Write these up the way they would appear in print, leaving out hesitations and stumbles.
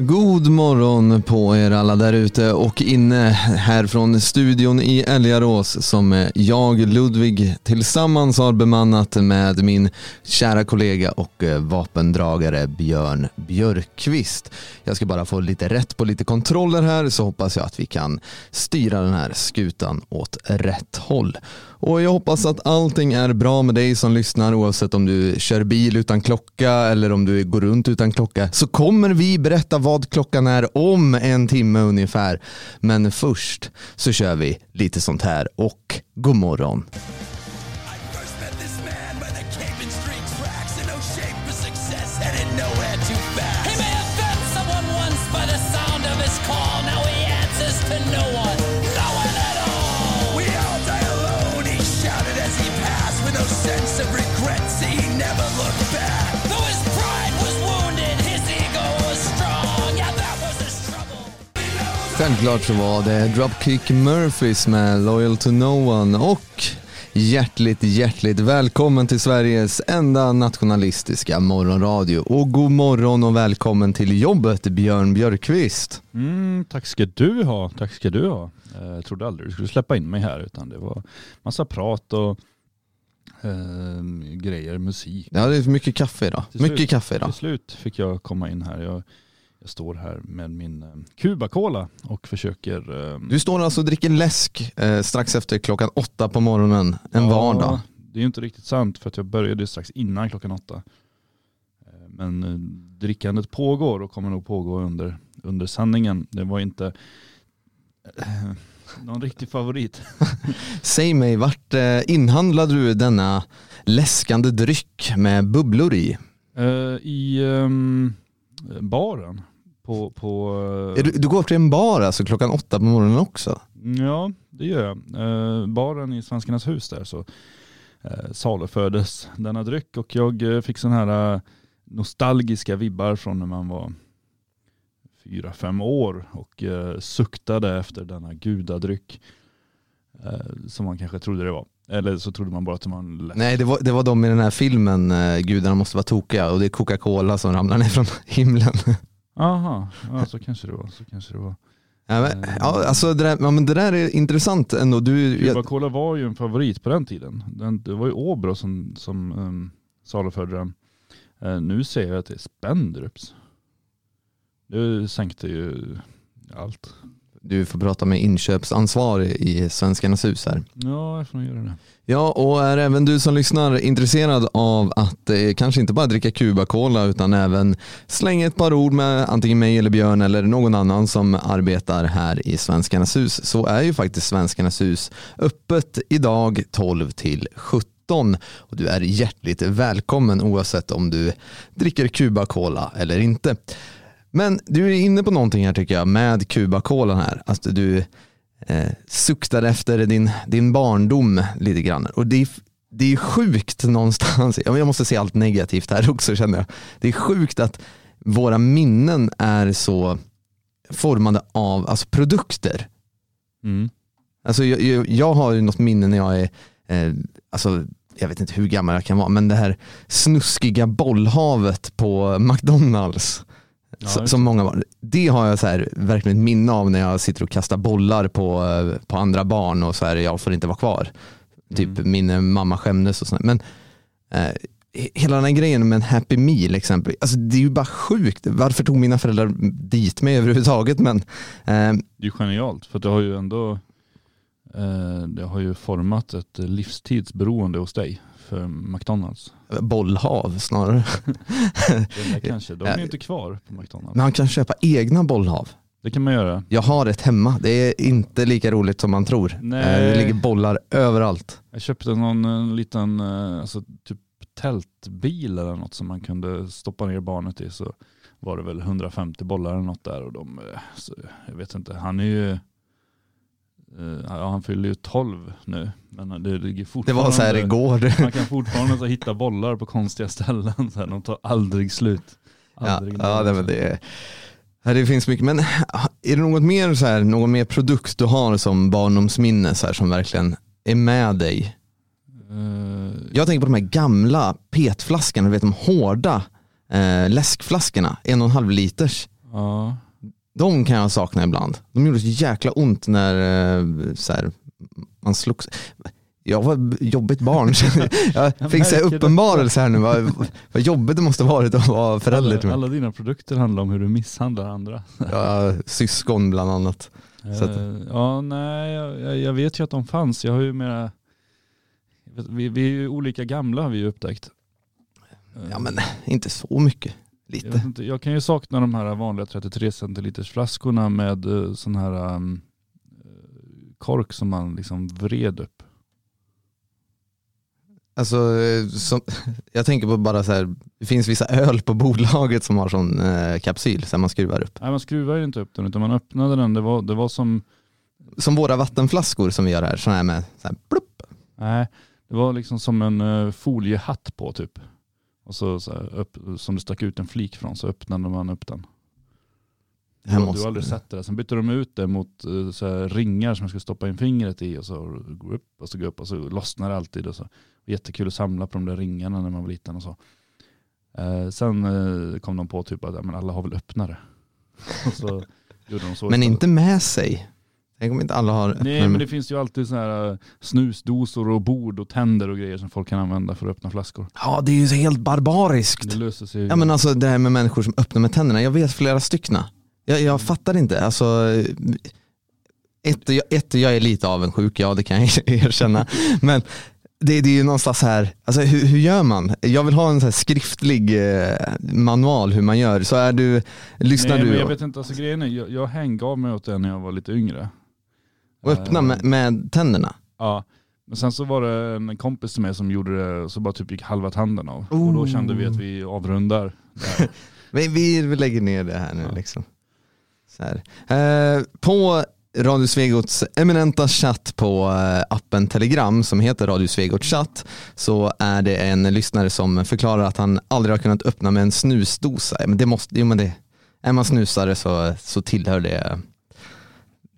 God morgon på er alla där ute och inne här från studion i Älgarås som jag, Ludvig, tillsammans har bemannat med min kära kollega och vapendragare Björn Björkqvist. Jag ska bara få lite rätt på lite kontroller här, så hoppas jag att vi kan styra den här skutan åt rätt håll. Och jag hoppas att allting är bra med dig som lyssnar, oavsett om du kör bil utan klocka eller om du går runt utan klocka. Så kommer vi berätta vad klockan är om en timme ungefär. Men först så kör vi lite sånt här och god morgon. Självklart så var det Dropkick Murphys med Loyal to No One, och hjärtligt välkommen till Sveriges enda nationalistiska morgonradio. Och god morgon och välkommen till jobbet, Björn Björkqvist. Tack ska du ha, Jag trodde aldrig du skulle släppa in mig här, utan det var massa prat och grejer, musik. Ja, det är mycket kaffe idag. Till slut fick jag komma in här. Jag står här med min Cuba-cola och försöker... Du står alltså och dricker läsk strax efter 8:00 på morgonen vardag. Det är ju inte riktigt sant, för att jag började strax innan 8:00. Men drickandet pågår och kommer nog pågå under sändningen. Det var inte någon riktig favorit. Säg mig, vart inhandlade du denna läskande dryck med bubblor i? I... baren. Du går till en bar alltså 8:00 på morgonen också? Ja, det gör jag. Baren i Svenskarnas hus där så salufördes denna dryck, och jag fick sån här nostalgiska vibbar från när man var 4-5 år och suktade efter denna gudadryck som man kanske trodde det var. Eller så trodde man bara att man... Nej, det var de i den här filmen, gudarna måste vara tokiga, och det är Coca-Cola som ramlar ner från himlen. Aha, ja, så kanske det var. Ja, men, alltså det där är intressant ändå. Coca-Cola var ju en favorit på den tiden. Det var ju Åbro som saluförde den. Nu ser jag att det är Spendrups. Det sänkte ju allt. Du får prata med inköpsansvarig i Svenskarnas hus här. Ja, jag får nog göra det. Ja, och är även du som lyssnar intresserad av att kanske inte bara dricka Cuba-cola utan även slänga ett par ord med antingen mig eller Björn eller någon annan som arbetar här i Svenskarnas hus, så är ju faktiskt Svenskarnas hus öppet idag 12-17. Och du är hjärtligt välkommen oavsett om du dricker Cuba-cola eller inte. Men du är inne på någonting här tycker jag med Cuba-colan här. Att du suktar efter din barndom lite grann. Och det är sjukt någonstans. Jag måste se allt negativt här också, känner jag. Det är sjukt att våra minnen är så formade av alltså produkter. Mm. Alltså jag har ju något minne när jag är... jag vet inte hur gammal jag kan vara. Men det här snuskiga bollhavet på McDonald's. Som många barn. Det har jag så här verkligen ett minne av när jag sitter och kastar bollar på andra barn och så här, jag får inte vara kvar. Typ min mamma skämdes och sånt. Men hela den här grejen med en Happy Meal exempel. Alltså det är ju bara sjukt. Varför tog mina föräldrar dit mig överhuvudtaget? Men det är ju genialt, för det har ju ändå format ett livstidsberoende hos dig. För McDonalds. Bollhav snarare. Kanske. De är ju inte kvar på McDonalds. Men man kan köpa egna bollhav. Det kan man göra. Jag har ett hemma. Det är inte lika roligt som man tror. Nej. Det ligger bollar överallt. Jag köpte någon liten typ tältbil eller något som man kunde stoppa ner barnet i. Så var det väl 150 bollar eller något där. Och jag vet inte. Han är ju... han fyller ju 12 nu, men det ligger fortfarande... Det var så här igår. Man kan fortfarande hitta bollar på konstiga ställen, så här, de tar aldrig slut. Det finns mycket, men är det något mer så här, någon mer produkt du har som barndomsminne så här, som verkligen är med dig? Jag tänker på de här gamla petflaskorna, du vet, de hårda läskflaskorna, 1,5 liters. Ja. De kan jag sakna ibland. De gjorde så jäkla ont när så här, man slogs. Jag var ett jobbigt barn. Jag fick säga uppenbarelse här nu. Vad jobbigt det måste varit att vara förälder. Alla dina produkter handlar om hur du misshandlar andra. Ja, syskon bland annat. Så att... Ja, nej, jag vet ju att de fanns. Jag har ju mera... Vi är ju olika gamla, har vi ju upptäckt. Ja, men inte så mycket. Lite. Jag kan ju sakna de här vanliga 33 centiliters flaskorna med sån här kork som man liksom vred upp. Alltså, som, jag tänker på bara så här, det finns vissa öl på bolaget som har sån kapsyl som man skruvar upp. Nej, man skruvar inte upp den utan man öppnade den. Det var som våra vattenflaskor som vi gör här, sån här med så här plupp. Nej, det var liksom som en foliehatt på typ. Och så här, som det stack ut en flik från så öppnade man upp den. Du har aldrig sett det där. Sen bytte de ut det mot så här ringar som man skulle stoppa in fingret i och så går upp och så lossnar det alltid. Och så. Jättekul att samla på de där ringarna när man var liten och så. Sen kom de på typ att men alla har väl öppnare. Och så gjorde de så. Men inte med sig. Jag kommer inte alla har. Nej, men det finns ju alltid så här snusdosor och bord och tänder och grejer som folk kan använda för att öppna flaskor. Ja, det är ju så helt barbariskt. Det löser sig. Ja, men alltså det här med människor som öppnar med tänderna. Jag vet flera styckna. Jag fattar inte. Alltså jag är lite avundsjuk. Ja, det kan jag erkänna. Men det är ju någonstans här, alltså hur gör man? Jag vill ha en så här skriftlig manual hur man gör. Så är du, lyssnar Nej, du? Men jag vet inte, alltså grejen är, jag hängav mig åt det när jag var lite yngre. Och öppna med tänderna? Ja, men sen så var det en kompis till mig som gjorde det så bara typ gick halva tanden av. Oh. Och då kände vi att vi avrundar. vi lägger ner det här nu liksom. Så här. På Radio Svegots eminenta chatt på appen Telegram som heter Radio Svegots chatt så är det en lyssnare som förklarar att han aldrig har kunnat öppna med en snusdosa. Men det måste, är man snusare så tillhör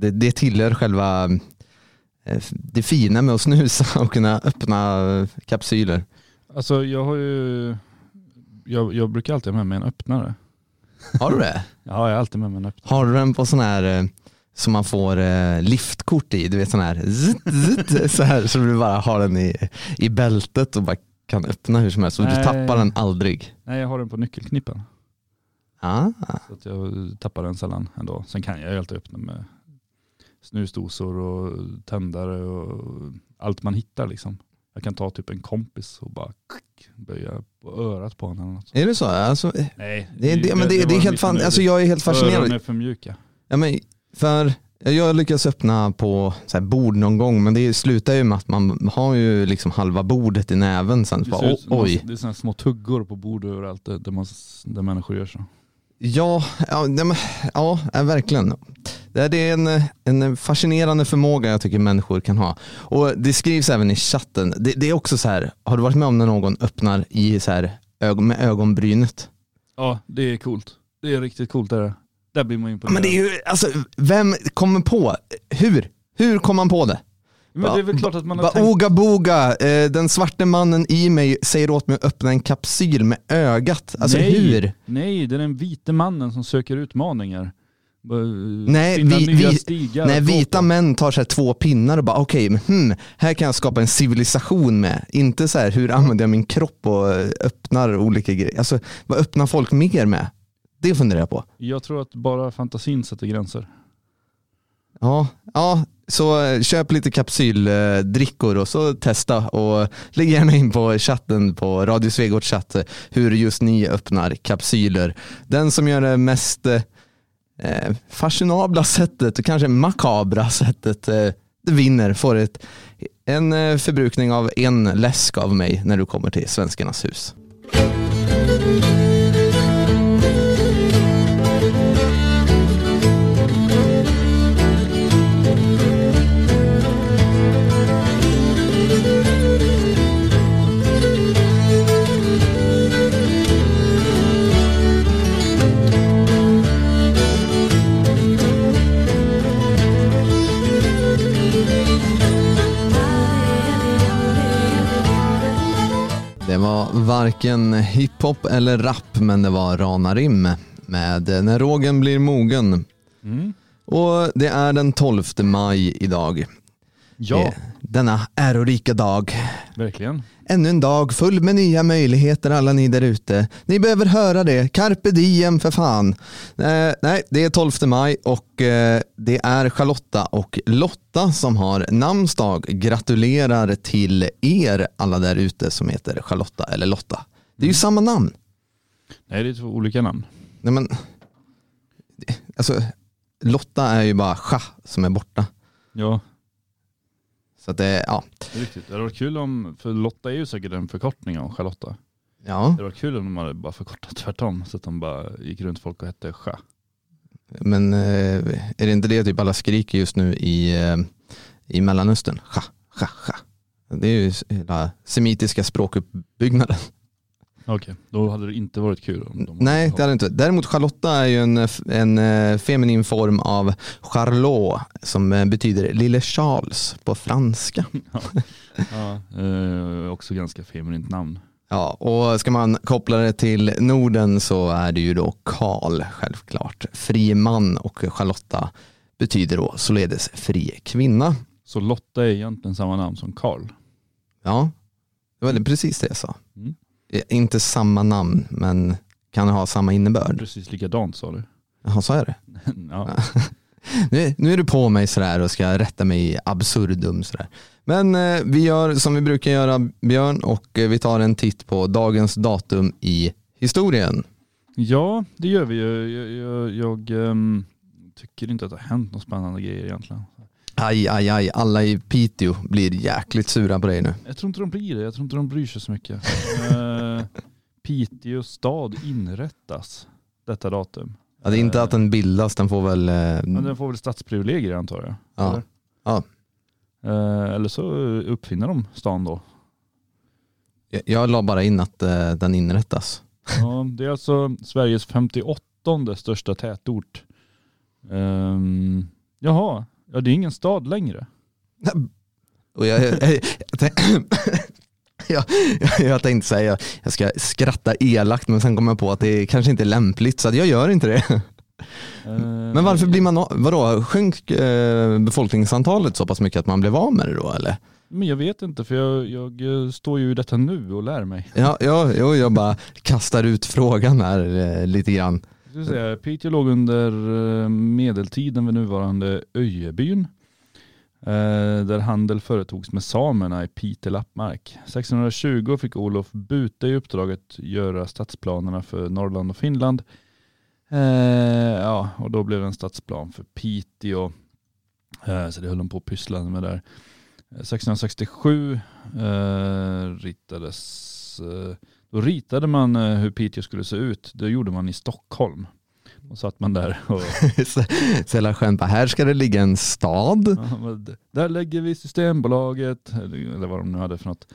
det tillhör själva det fina med att snusa och kunna öppna kapsyler. Alltså jag brukar alltid med mig en öppnare. Har du det? Ja, jag har alltid med mig en öppnare. Har du den på sån här som man får liftkort i, du vet sån här, så här, så du bara har den i bältet och bara kan öppna hur som helst så du tappar den aldrig. Nej, jag har den på nyckelknippen. Ah. Så att jag tappar den sällan ändå. Sen kan jag ju alltid öppna med snusdosor och tändare och allt man hittar liksom. Jag kan ta typ en kompis och bara böja på örat på honom eller något. Är det så? Alltså, nej. Det är helt fan, alltså jag är helt fascinerad. Öronen är för mjuka. Ja, men för jag lyckas öppna på så här bord någon gång, men det slutar ju med att man har ju liksom halva bordet i näven sen. Det, bara, oj. Det är såna små tuggor på bord överallt där människor gör så. Ja, verkligen. Det är en fascinerande förmåga jag tycker människor kan ha. Och det skrivs även i chatten. Det är också så här, har du varit med om när någon öppnar i så här, med ögonbrynet? Ja, det är coolt. Det är riktigt coolt där. Där blir man imponerad. Men det är ju, alltså, vem kommer på? Hur kom man på det? Men det är väl klart att man har tänkt... Oga boga, den svarte mannen i mig säger åt mig att öppna en kapsyl med ögat. Alltså hur? Nej, det är den vita mannen som söker utmaningar. Nej, vita män tar så här två pinnar och bara okej, här kan jag skapa en civilisation med. Inte så här, hur använder jag min kropp och öppnar olika grejer. Alltså, vad öppnar folk mer med? Det funderar jag på. Jag tror att bara fantasin sätter gränser. Ja, så köp lite kapsyldrickor och så testa och lägg gärna in på chatten på Radio Svegot chatt hur just ni öppnar kapsyler. Den som gör det mest fashionabla sättet och kanske makabra sättet vinner, får en förbrukning av en läsk av mig när du kommer till Svenskarnas hus. Det var varken hiphop eller rap, men det var Rana Rim med När rågen blir mogen. Mm. Och det är den 12 maj idag. Ja. Denna ärorika dag. Verkligen. Ännu en dag full med nya möjligheter, alla ni där ute. Ni behöver höra det. Carpe diem för fan. Nej, det är 12 maj och det är Charlotta och Lotta som har namnsdag. Gratulerar till er alla där ute som heter Charlotta eller Lotta. Det är ju samma namn. Nej, det är två olika namn. Nej, men alltså Lotta är ju bara scha som är borta. Ja. Så att det, ja. Riktigt. Det var kul om, för Lotta är ju säkert en förkortning av Charlotta. Ja. Det var kul om de hade bara förkortat tvärtom så att de bara gick runt folk och hette scha. Men är det inte det typ alla skriker just nu i Mellanöstern? Scha, scha, scha. Det är ju hela semitiska språkuppbyggnaden. Okej, då hade det inte varit kul. Om de nej, det hade inte. Däremot Charlotta är ju en feminin form av Charlot som betyder lille Charles på franska. Också ganska feminint namn. Ja, och ska man koppla det till Norden så är det ju då Karl, självklart. Fri man och Charlotta betyder då således fri kvinna. Så Lotta är egentligen samma namn som Karl? Ja, det var precis det jag sa. Mm. Inte samma namn, men kan ha samma innebörd. Precis likadant, sa du. Jaha, sa jag det? Ja. Nu är du på mig sådär och ska rätta mig i absurdum sådär. Men vi gör som vi brukar göra, Björn, och vi tar en titt på dagens datum i historien. Ja, det gör vi ju. Jag tycker inte att det har hänt något spännande grejer egentligen. Aj, alla i Piteå blir jäkligt sura på dig nu. Jag tror inte de blir det, jag tror inte de bryr sig så mycket. Piteå stad inrättas detta datum. Ja, det är inte att den bildas, den får väl... Men den får väl stadsprivilegier antar jag. Ja. Eller? Ja. Eller så uppfinner de stan då. Jag la bara in att den inrättas. Ja, det är alltså Sveriges 58:e största tätort. Jaha. Ja, det är ingen stad längre. Och jag tänkte säga jag ska skratta elakt, men sen kom jag på att det kanske inte är lämpligt, så att jag gör inte det. Men varför blir man vadå, sjönk befolkningsantalet så pass mycket att man blev av med det då, eller? Men jag vet inte, för jag står ju i detta nu och lär mig. Ja, jag bara kastar ut frågan här lite grann. Piteå låg under medeltiden vid nuvarande Öjebyn, där handel företogs med samerna i Piteå Lappmark. 1620 fick Olof Buta i uppdrag att göra stadsplanerna för Norrland och Finland. Och då blev det en stadsplan för Piteå. Så det höll de på att pyssla med där. 1667 ritades... Då ritade man hur Piteå skulle se ut. Det gjorde man i Stockholm. Och satt man där och... Sälla skämpa, här ska det ligga en stad. Ja, där lägger vi Systembolaget. Eller vad de nu hade för något.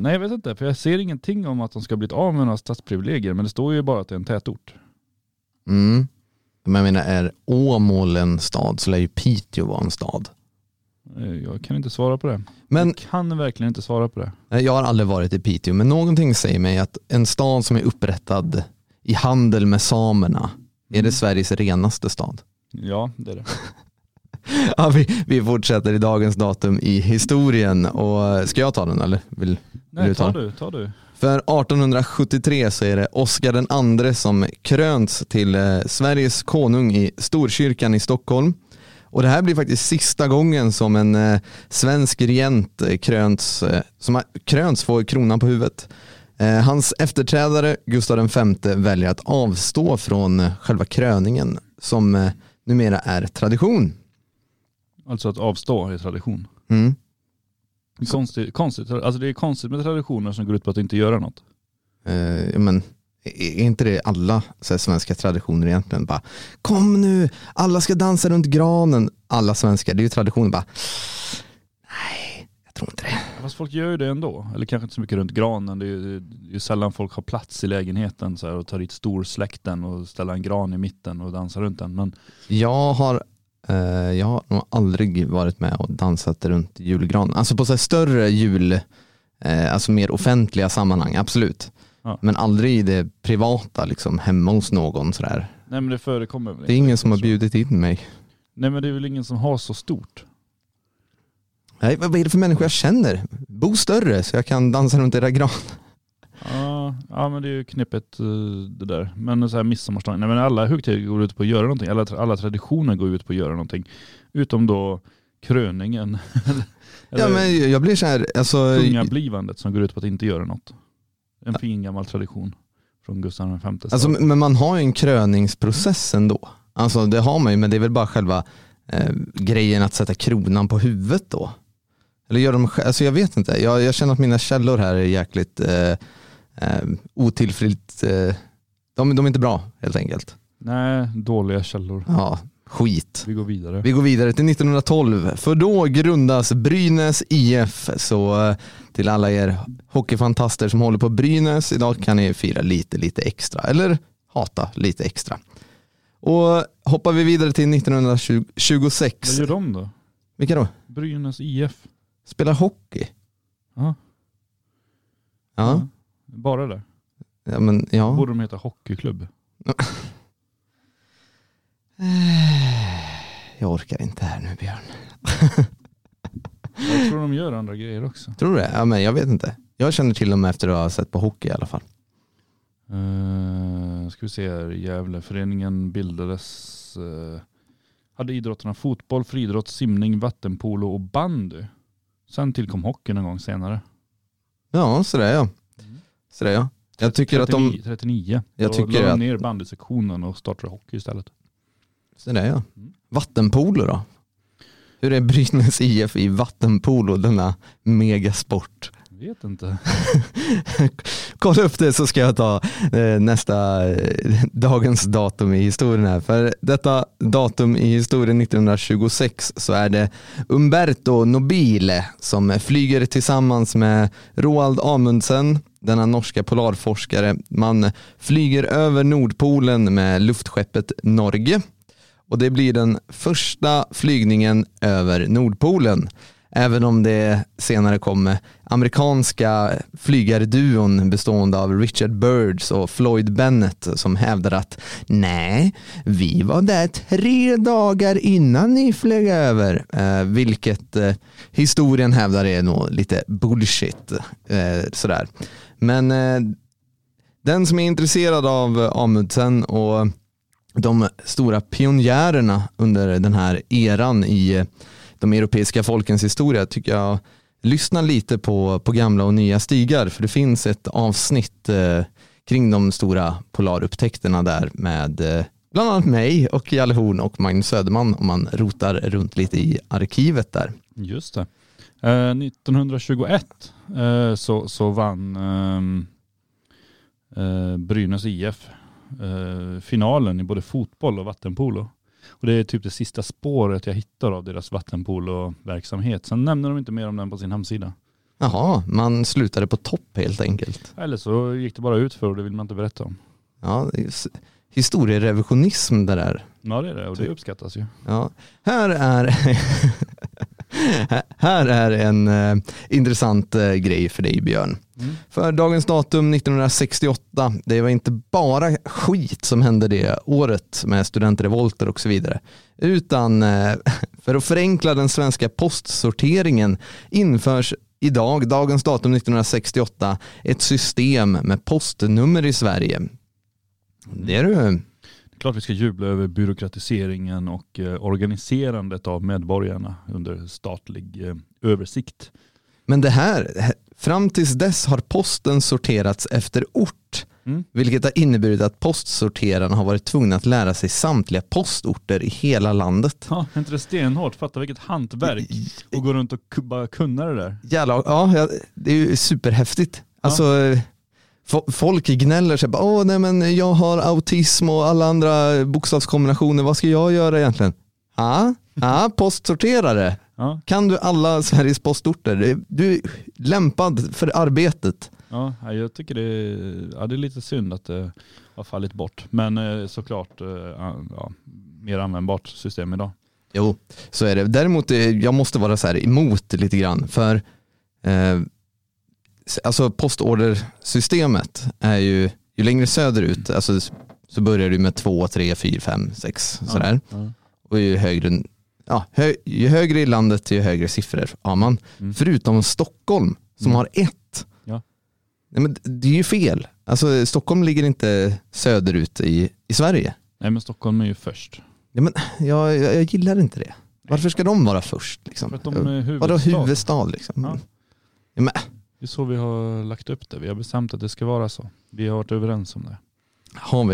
Nej, jag vet inte. För jag ser ingenting om att de ska bli av med några stadsprivilegier. Men det står ju bara att det är en tätort. Mm. Men jag menar, är Åmål en stad så lär ju Piteå vara en stad. Jag kan inte svara på det. Men jag kan verkligen inte svara på det. Jag har aldrig varit i Piteå, men någonting säger mig att en stad som är upprättad i handel med samerna är det Sveriges renaste stad. Ja, det är det. Ja, vi fortsätter i dagens datum i historien. Och ska jag ta den eller? Nej, ta du. För 1873 så är det Oscar den Andre som krönts till Sveriges konung i Storkyrkan i Stockholm. Och det här blir faktiskt sista gången som en svensk regent krönts får kronan på huvudet. Hans efterträdare Gustav V väljer att avstå från själva kröningen som numera är tradition. Alltså att avstå är tradition? Mm. Konstigt. Alltså det är konstigt med traditioner som går ut på att inte göra något. Men... Är inte det alla så här, svenska traditioner egentligen? Bara, kom nu, alla ska dansa runt granen. Alla svenskar, det är ju traditionen. Bara, nej, jag tror inte det. Fast folk gör ju det ändå. Eller kanske inte så mycket runt granen. Det är ju sällan folk har plats i lägenheten så här, och tar dit storsläkten och ställer en gran i mitten och dansar runt den. Men... Jag har nog aldrig varit med och dansat runt julgranen. Alltså på så här större jul, alltså mer offentliga sammanhang, absolut. Ja. Men aldrig i det privata liksom, hemma hos någon sådär. Nej, men det förekommer väl inte. Det är ingen som har bjudit in mig. Nej, men det är väl ingen som har så stort. Nej, vad är det för människor jag känner? Bo större så jag kan dansa runt era gran. Ja, men det är ju knippet det där. Men så här midsommarstånd. Nej, men alla högtider går ut på att göra någonting. Alla traditioner går ut på att göra någonting. Utom då kröningen. Ja, men jag blir så här... Alltså, kungablivandet som går ut på att inte göra något. En fin gammal tradition från Gustav V. Alltså, men man har ju en kröningsprocess ändå. Alltså det har man ju, men det är väl bara själva grejen att sätta kronan på huvudet då. Eller gör de... Alltså jag vet inte. Jag känner att mina källor här är jäkligt... otillfritt de är inte bra helt enkelt. Nej, dåliga källor. Ja, skit. Vi går vidare till 1912, för då grundas Brynäs IF. Så till alla er hockeyfantaster som håller på Brynäs idag kan ni fira lite extra eller hata lite extra. Och hoppar vi vidare till 1926. Vad gör de då? Vilka då? Brynäs IF spelar hockey. Aha. Ja. Bara där. Ja, men ja. Borde de heta hockeyklubb? Jag orkar inte här nu, Björn. Jag tror de gör andra grejer också. Tror du det? Ja, men jag vet inte. Jag känner till dem efter att ha sett på hockey i alla fall. Ska vi se här. Gävleföreningen bildades. Hade idrotterna fotboll, friidrott, simning, vattenpolo och bandy. Sen tillkom hockey någon gång senare. Ja, sådär ja. Ja. Jag tycker 39, att de 39. Jag tycker att ner bandysektionen och startar hockey istället. Så där ja. Vattenpolo då. Hur är Brynäs IF i vattenpolo, denna megasport? Jag vet inte. Kolla upp det så ska jag ta nästa dagens datum i historien här. För detta datum i historien 1926 så är det Umberto Nobile som flyger tillsammans med Roald Amundsen, denna norska polarforskare. Man flyger över Nordpolen med luftskeppet Norge. Och det blir den första flygningen över Nordpolen. Även om det senare kom amerikanska flygarduon bestående av Richard Byrd och Floyd Bennett som hävdade att nej, vi var där 3 dagar innan ni flög över. Vilket historien hävdar är nog lite bullshit. Sådär. Men den som är intresserad av Amundsen och de stora pionjärerna under den här eran i de europeiska folkens historia tycker jag lyssna lite på gamla och nya stigar, för det finns ett avsnitt kring de stora polarupptäckterna där med bland annat mig och Jalle Horn och Magnus Söderman om man rotar runt lite i arkivet där. Just det. 1921 så vann Brynäs IF finalen i både fotboll och vattenpolo. Och det är typ det sista spåret jag hittar av deras vattenpoloverksamhet. Sen nämner de inte mer om den på sin hemsida. Jaha, man slutade på topp helt enkelt. Eller så gick det bara ut för och det vill man inte berätta om. Ja, historierevisionism det där. Ja, det är det och det uppskattas ju. Ja. Här är en intressant grej för dig, Björn. Mm. För dagens datum 1968, det var inte bara skit som hände det året med studentrevolter och så vidare. Utan för att förenkla den svenska postsorteringen införs idag, dagens datum 1968, ett system med postnummer i Sverige. Det är du. Klart vi ska jubla över byråkratiseringen och organiserandet av medborgarna under statlig översikt. Men det här, fram tills dess har posten sorterats efter ort. Mm. Vilket har inneburit att postsorterarna har varit tvungna att lära sig samtliga postorter i hela landet. Ja, inte det stenhårt. Fatta vilket hantverk och gå runt och bara kunna det där. Jävla, ja, det är ju superhäftigt. Alltså... Ja. Folk gnäller sig. Åh, nej men jag har autism och alla andra bokstavskombinationer. Vad ska jag göra egentligen? Ja, postsorterare. Ja. Kan du alla Sveriges postorter? Du är lämpad för arbetet. Ja, jag tycker det är lite synd att det har fallit bort. Men såklart mer användbart system idag. Jo, så är det. Däremot, jag måste vara så här emot lite grann. För... Alltså postordersystemet är ju längre söderut, alltså så börjar du med 2, 3, 4, 5, 6 sådär. Mm. Och ju högre i landet, ju högre siffror har man. Mm. Förutom Stockholm som har 1. Ja. Nej, men det är ju fel. Alltså Stockholm ligger inte söderut i Sverige. Nej, men Stockholm är ju först. Nej, men jag gillar inte det. Varför ska de vara först? Liksom? För att de är huvudstad. Vadå huvudstad liksom? Ja. Ja, men. Det är så vi har lagt upp det. Vi har bestämt att det ska vara så. Vi har varit överens om det. Har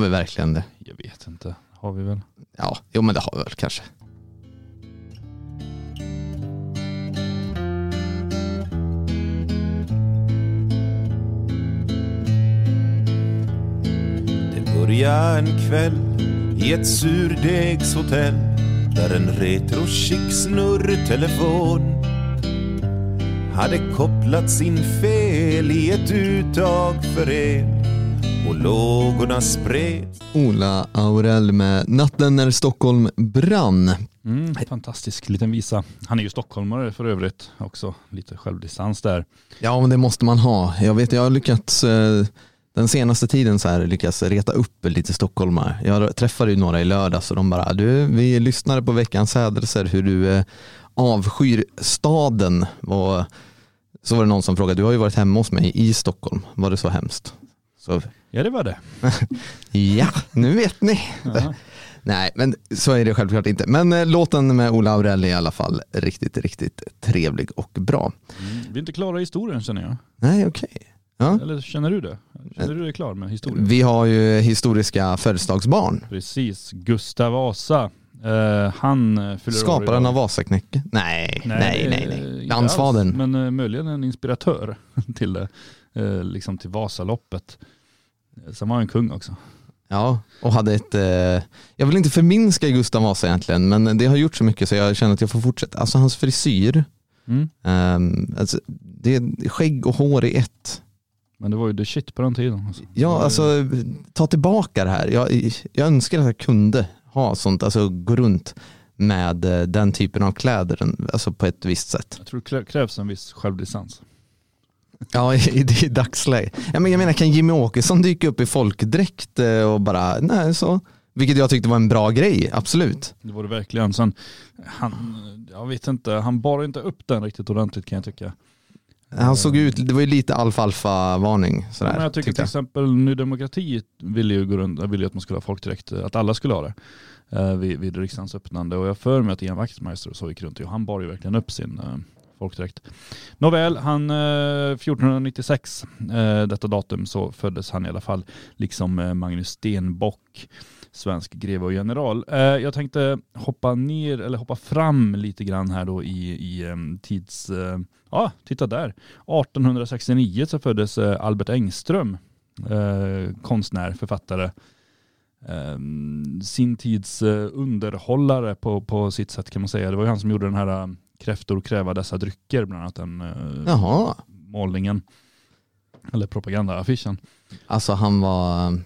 vi verkligen det? Jag vet inte. Har vi väl? Ja, jo, men det har vi väl kanske. Det börjar en kväll i ett surdegshotell där en retrochick snurrtelefon hade kopplat sin fel i ett uttag för el och lågorna spreds. Ola Aurell med Natten när Stockholm brann. Fantastisk liten visa. Han är ju stockholmare för övrigt också. Lite självdistans där. Ja, men det måste man ha. Jag har lyckats den senaste tiden så här lyckas reta upp lite stockholmare. Jag träffade ju några i lördags och de bara vi lyssnade på veckans hädelser hur du avskyr staden. Och så var det någon som frågade, du har ju varit hemma hos mig i Stockholm. Var det så hemskt? Så... Ja, det var det. Ja, nu vet ni. Uh-huh. Nej, men så är det självklart inte. Men låten med Ola Aurell är i alla fall riktigt, riktigt trevlig och bra. Vi är inte klara i historien, känner jag. Nej, okej. Ja. Eller känner du det? Känner du dig klar med historien? Vi har ju historiska födelsedagsbarn. Precis, Gustav Vasa. Han skaparen av Vasaknäcken. Nej. Landsfadern. Men möjligen en inspiratör till det. Liksom till Vasaloppet. Som var en kung också. Ja, och hade ett... jag vill inte förminska Gustav Vasa egentligen, men det har gjort så mycket så jag känner att jag får fortsätta. Alltså hans frisyr. Alltså, det är skägg och hår i ett. Men det var ju the shit på den tiden. Alltså. Ja, alltså ta tillbaka det här. Jag önskar att jag kunde ha sånt, alltså gå runt med den typen av kläder alltså på ett visst sätt. Jag tror det krävs en viss självdistans. Ja, i dagsläget. Jag menar, kan Jimmy Åkesson dyka upp i folkdräkt och bara, nej så. Vilket jag tyckte var en bra grej, absolut. Det var det verkligen. Sen, han bar inte upp den riktigt ordentligt kan jag tycka. Han såg ut, det var ju lite alfa-varning. Sådär, men jag tycker till exempel Ny Demokrati ville ju att man skulle ha folkdräkt, att alla skulle ha det vid riksdagens öppnande. Och jag för mig att Ian Wachtmeister och så gick runt och han bar ju verkligen upp sin folkdräkt. Nåväl, han 1496, detta datum så föddes han i alla fall, liksom Magnus Stenbock, svensk greve och general. Jag tänkte hoppa fram lite grann här då i tids... Ja, titta där. 1869 så föddes Albert Engström, konstnär, författare. Sin tids underhållare på sitt sätt kan man säga. Det var ju han som gjorde den här Kräftor och kräva dessa drycker, bland annat den målningen. Eller propagandaaffischen. Alltså han var...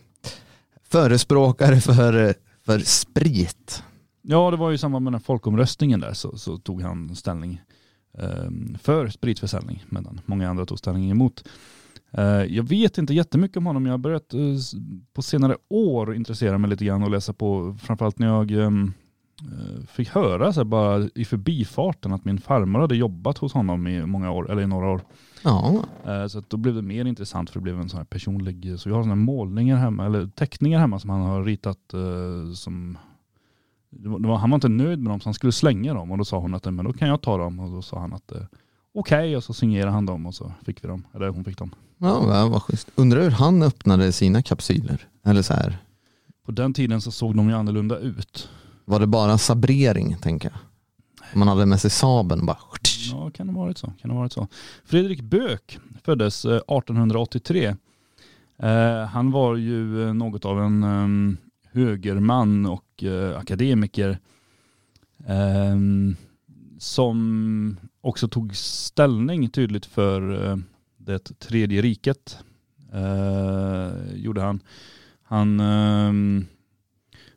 förespråkare för sprit. Ja, det var ju i samband med den folkomröstningen där så tog han ställning för spritförsäljning medan många andra tog ställning emot. Jag vet inte jättemycket om honom. Jag har börjat på senare år intressera mig lite grann och läsa på, framförallt när jag fick höra så här, bara i förbifarten att min farmor hade jobbat hos honom i många år, eller i några år. Ja. Så att då blev det mer intressant för det blev en sån här personlig, så jag har såna målningar hemma eller teckningar hemma som han har ritat som han var inte nöjd med dem så han skulle slänga dem och då sa hon att men då kan jag ta dem och då sa han att okej, och så signerade han dem och så fick vi dem, eller hon fick dem. Ja, vad schysst. Undrar hur han öppnade sina kapsyler eller så här. På den tiden så såg de ju annorlunda ut. Var det bara sabrering, tänker jag? Man hade med sig sabeln bara... Ja, kan det ha varit så. Fredrik Böök föddes 1883. Han var ju något av en högerman och akademiker som också tog ställning tydligt för det tredje riket. Gjorde han. Han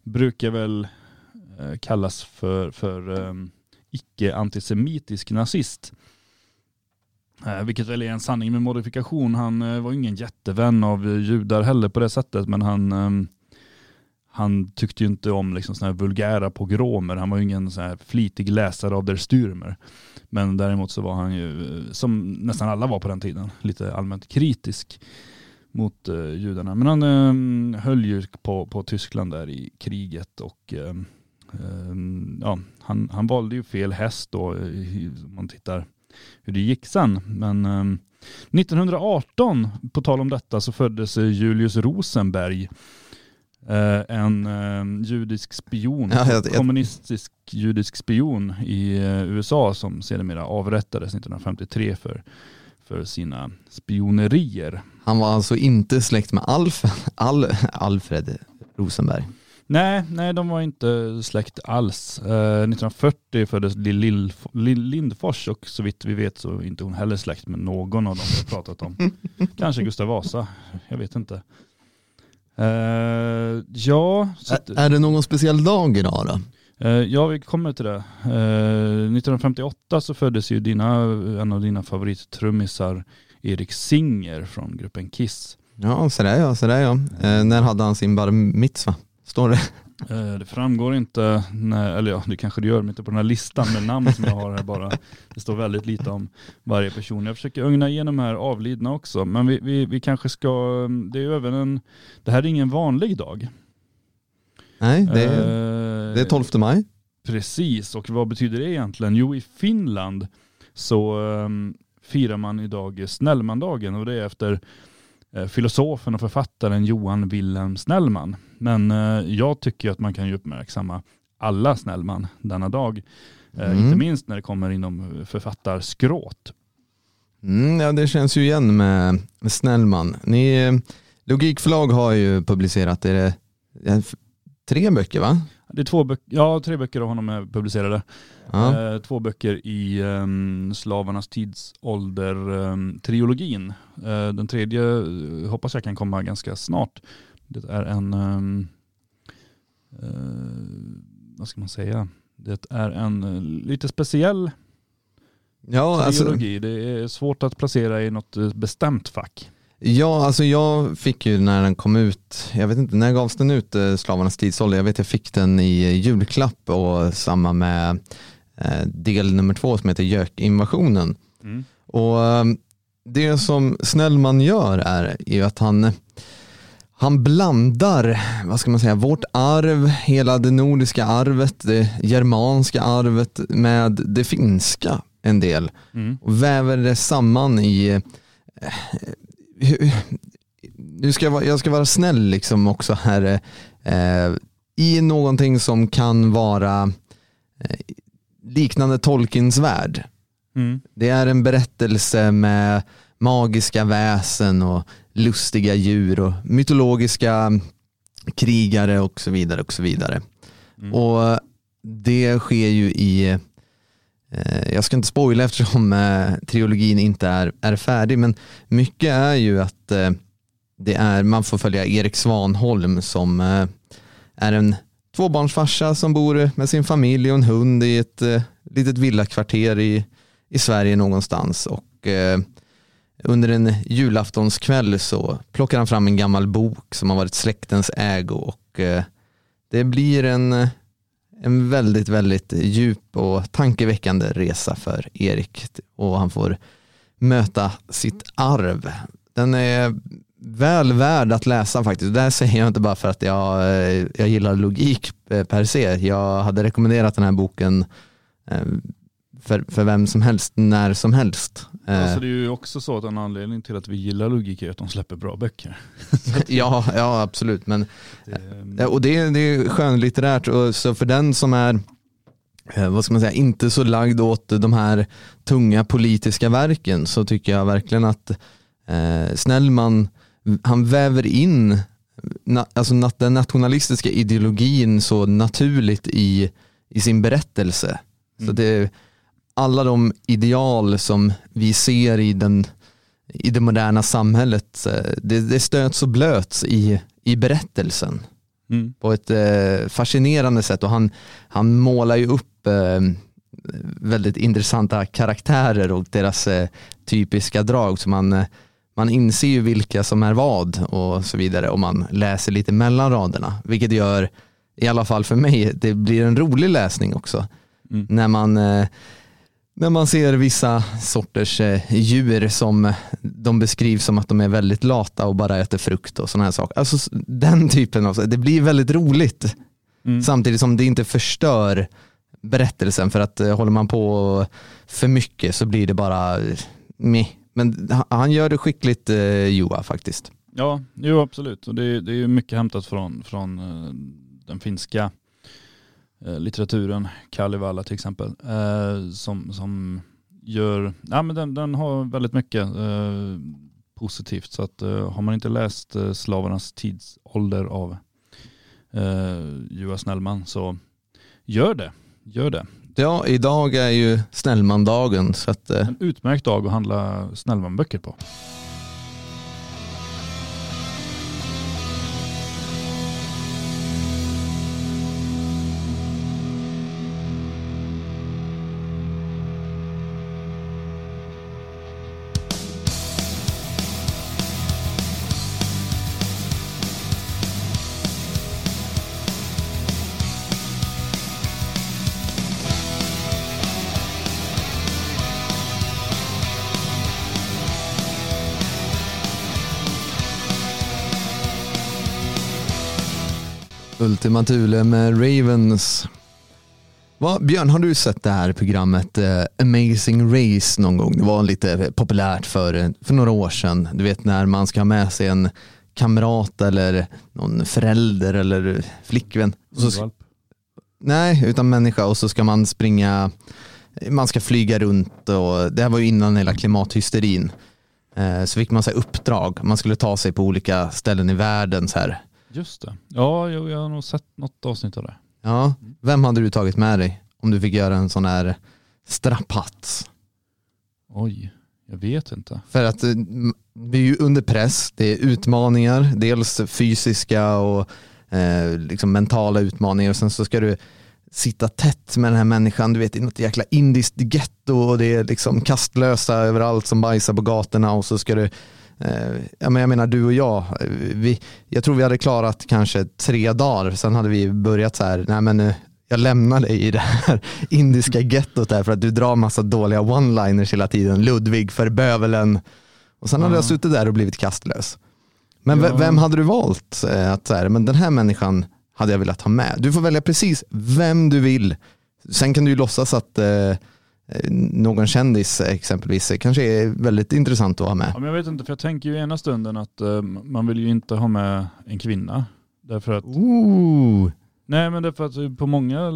brukar väl kallas för icke-antisemitisk nazist. Vilket väl är en sanning med modifikation. Han var ingen jättevän av judar heller på det sättet, men han han tyckte ju inte om liksom såna här vulgära pogromer. Han var ju ingen så här flitig läsare av Der Stürmer. Men däremot så var han ju, som nästan alla var på den tiden, lite allmänt kritisk mot judarna. Men han höll ju på Tyskland där i kriget och ja, han valde ju fel häst då om man tittar hur det gick sen. Men 1918, på tal om detta, så föddes Julius Rosenberg, en judisk spion, kommunistisk judisk spion i USA, som sedermera avrättades 1953 för sina spionerier. Han var alltså inte släkt med Alfred Rosenberg. Nej, de var inte släkt alls. 1940 föddes Lindfors och så vitt vi vet så är inte hon heller släkt med någon av dem vi har pratat om. Kanske Gustav Vasa, jag vet inte. Ja. Är det någon speciell dag idag då? Ja, vi kommer till det. 1958 så föddes ju en av dina favorittrummisar, Erik Singer från gruppen Kiss. Ja, så där ja. När hade han sin bar mitzva? Står det? Det framgår inte, eller ja, det kanske det gör, men inte på den här listan med namn som jag har här bara. Det står väldigt lite om varje person. Jag försöker ögna igenom här avlidna också, men vi kanske ska, det är även det här är ingen vanlig dag. Nej, det är 12 maj. Precis, och vad betyder det egentligen? Jo, i Finland så firar man idag Snellmandagen, och det är efter filosofen och författaren Johan Wilhelm Snellman. Men jag tycker att man kan ju uppmärksamma alla Snellman denna dag. Inte minst när det kommer inom författarskråt. Ja, det känns ju igen med Snellman. Logikförlag har ju publicerat tre böcker, va? Det är 3 böcker av honom är publicerade. Ja. 2 böcker i Slavernas tidsålder-trilogin. Den tredje hoppas jag kan komma ganska snart. Det är vad ska man säga? Det är en lite speciell trilogi. Alltså, det är svårt att placera i något bestämt fack. Ja, alltså jag fick ju när den kom ut, jag vet inte, när gavs den ut, Slavarnas tidsålder? Jag vet, jag fick den i julklapp och samma med del nummer 2 som heter Gökinvasionen. Och det som Snellman gör är ju att han blandar, vad ska man säga, vårt arv, hela det nordiska arvet, det germanska arvet med det finska en del. Och väver det samman i... Jag ska vara snäll liksom också här, i någonting som kan vara liknande Tolkiens värld. Det är en berättelse med magiska väsen och lustiga djur och mytologiska krigare och så vidare och så vidare. Och det sker ju i, jag ska inte spoila eftersom trilogin inte är färdig, men mycket är ju att man får följa Erik Svanholm som är en tvåbarnsfarsa som bor med sin familj och en hund i ett litet villakvarter i Sverige någonstans, och under en julaftonskväll så plockar han fram en gammal bok som har varit släktens ägo, och det blir en väldigt, väldigt djup och tankeväckande resa för Erik, och han får möta sitt arv. Den är väl värd att läsa faktiskt. Det här säger jag inte bara för att jag gillar logik per se. Jag hade rekommenderat den här boken för vem som helst, när som helst. Alltså det är ju också så att en anledning till att vi gillar logik är att de släpper bra böcker. ja, absolut. Men, och det är skönlitterärt. Och så för den som är, vad ska man säga, inte så lagd åt de här tunga politiska verken, så tycker jag verkligen att Snellman, han väver in den nationalistiska ideologin så naturligt i sin berättelse. Så det, alla de ideal som vi ser i det moderna samhället, det stöts och blöts i berättelsen på ett fascinerande sätt, och han målar ju upp väldigt intressanta karaktärer och deras typiska drag som man man inser ju vilka som är vad och så vidare om man läser lite mellan raderna, vilket gör, i alla fall för mig, det blir en rolig läsning också. Mm. När man ser vissa sorters djur som de beskrivs som att de är väldigt lata och bara äter frukt och såna här saker. Alltså den typen av, det blir väldigt roligt. Mm. Samtidigt som det inte förstör berättelsen, för att håller man på för mycket så blir det bara meh. Men han gör det skickligt, Joa, faktiskt. Ja, jo, absolut. Och det är ju mycket hämtat från den finska litteraturen, Kalevala till exempel, som gör, ja, men den har väldigt mycket positivt. Så att har man inte läst Slavernas tidsålder av Joa Snellman, så gör det. Ja, idag är ju Snellman-dagen, så att en utmärkt dag att handla Snellman-böcker på. Ultima Thule med Ravens. Björn, har du sett det här programmet Amazing Race någon gång? Det var lite populärt för några år sedan. Du vet, när man ska ha med sig en kamrat eller någon förälder eller flickvän. Utan människa. Och så ska man springa, man ska flyga runt. Och det här var ju innan hela klimathysterin. Så fick man så här uppdrag. Man skulle ta sig på olika ställen i världen så här. Just det. Ja, jag har nog sett något avsnitt av det. Ja, vem hade du tagit med dig om du fick göra en sån här strapats? Oj, jag vet inte. För att vi är ju under press, det är utmaningar, dels fysiska och liksom mentala utmaningar, och sen så ska du sitta tätt med den här människan, du vet, i något jäkla indiskt ghetto, och det är liksom kastlösa överallt som bajsar på gatorna, och så ska du du och jag tror vi hade klarat kanske 3 dagar, sen hade vi börjat så här: nej men jag lämnar dig i det här indiska gettot där, för att du drar massa dåliga one-liners hela tiden, Ludvig för bövelen, och sen hade jag suttit där och blivit kastlös. Men vem hade du valt? Att så här, men den här människan hade jag velat ha med. Du får välja precis vem du vill. Sen kan du ju låtsas att någon kändis exempelvis kanske är väldigt intressant att ha med. Ja, men jag vet inte, för jag tänker ju i ena stunden att man vill ju inte ha med en kvinna, därför att nej, men därför att på många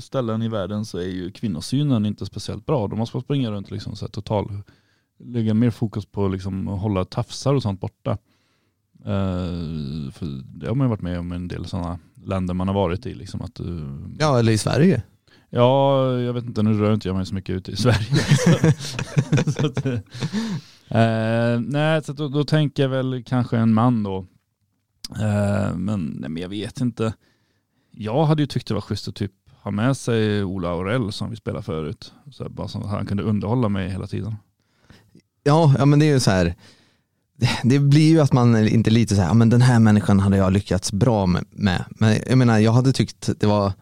ställen i världen så är ju kvinnosynen inte speciellt bra. De måste springa runt liksom så här, lägga mer fokus på liksom att hålla tafsar och sånt borta. För det har man ju varit med om en del sådana länder man har varit i liksom, att ja, eller i Sverige. Ja, jag vet inte, nu rör inte jag mig så mycket ute i Sverige. Så att, nej, så då tänker jag väl kanske en man då. Men jag vet inte. Jag hade ju tyckt det var schysst att typ ha med sig Ola Aurell som vi spelade förut. Så bara så att han kunde underhålla mig hela tiden. Ja, men det är ju så här. Det blir ju att man inte lite så här, men den här människan hade jag lyckats bra med. Men jag menar, jag hade tyckt det var...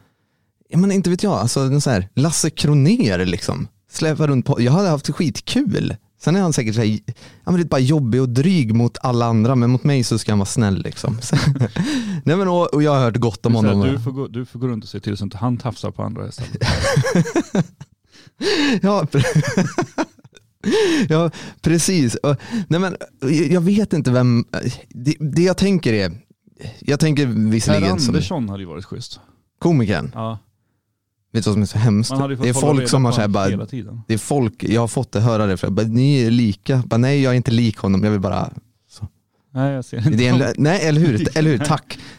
Men inte vet jag, alltså så här, Lasse Kronér liksom, släppa runt på. Jag hade haft skitkul. Sen är han säkert så här, lite bara jobbig och dryg mot alla andra, men mot mig så ska han vara snäll liksom. Nej, men och jag har hört gott om honom. Du får gå runt och se till så att han tafsar på andra istället. Ja, precis. Nej, men jag vet inte vem det jag tänker är. Jag tänker visserligen Andersson hade ju varit schysst. Komikern. Ja. Vet du vad som är så hemskt? Det är folk som har så här bara, det är folk, jag har fått det, höra det, för bara, ni är lika. Bara, nej, jag är inte lik honom, jag vill bara så. Nej, jag ser inte. Nej, eller hur? Tack.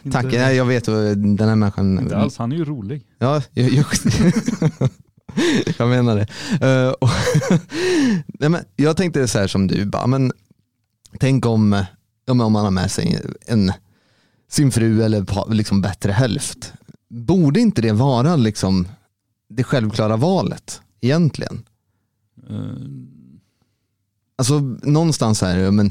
Nej, tack. Inte, nej, jag vet den här människan. Inte alls, han är ju rolig. Ja, jag menar det. Nej, men jag tänkte det så här som du bara, men tänk om man har med sig sin fru eller liksom bättre hälft. Borde inte det vara liksom det självklara valet egentligen? alltså någonstans här, men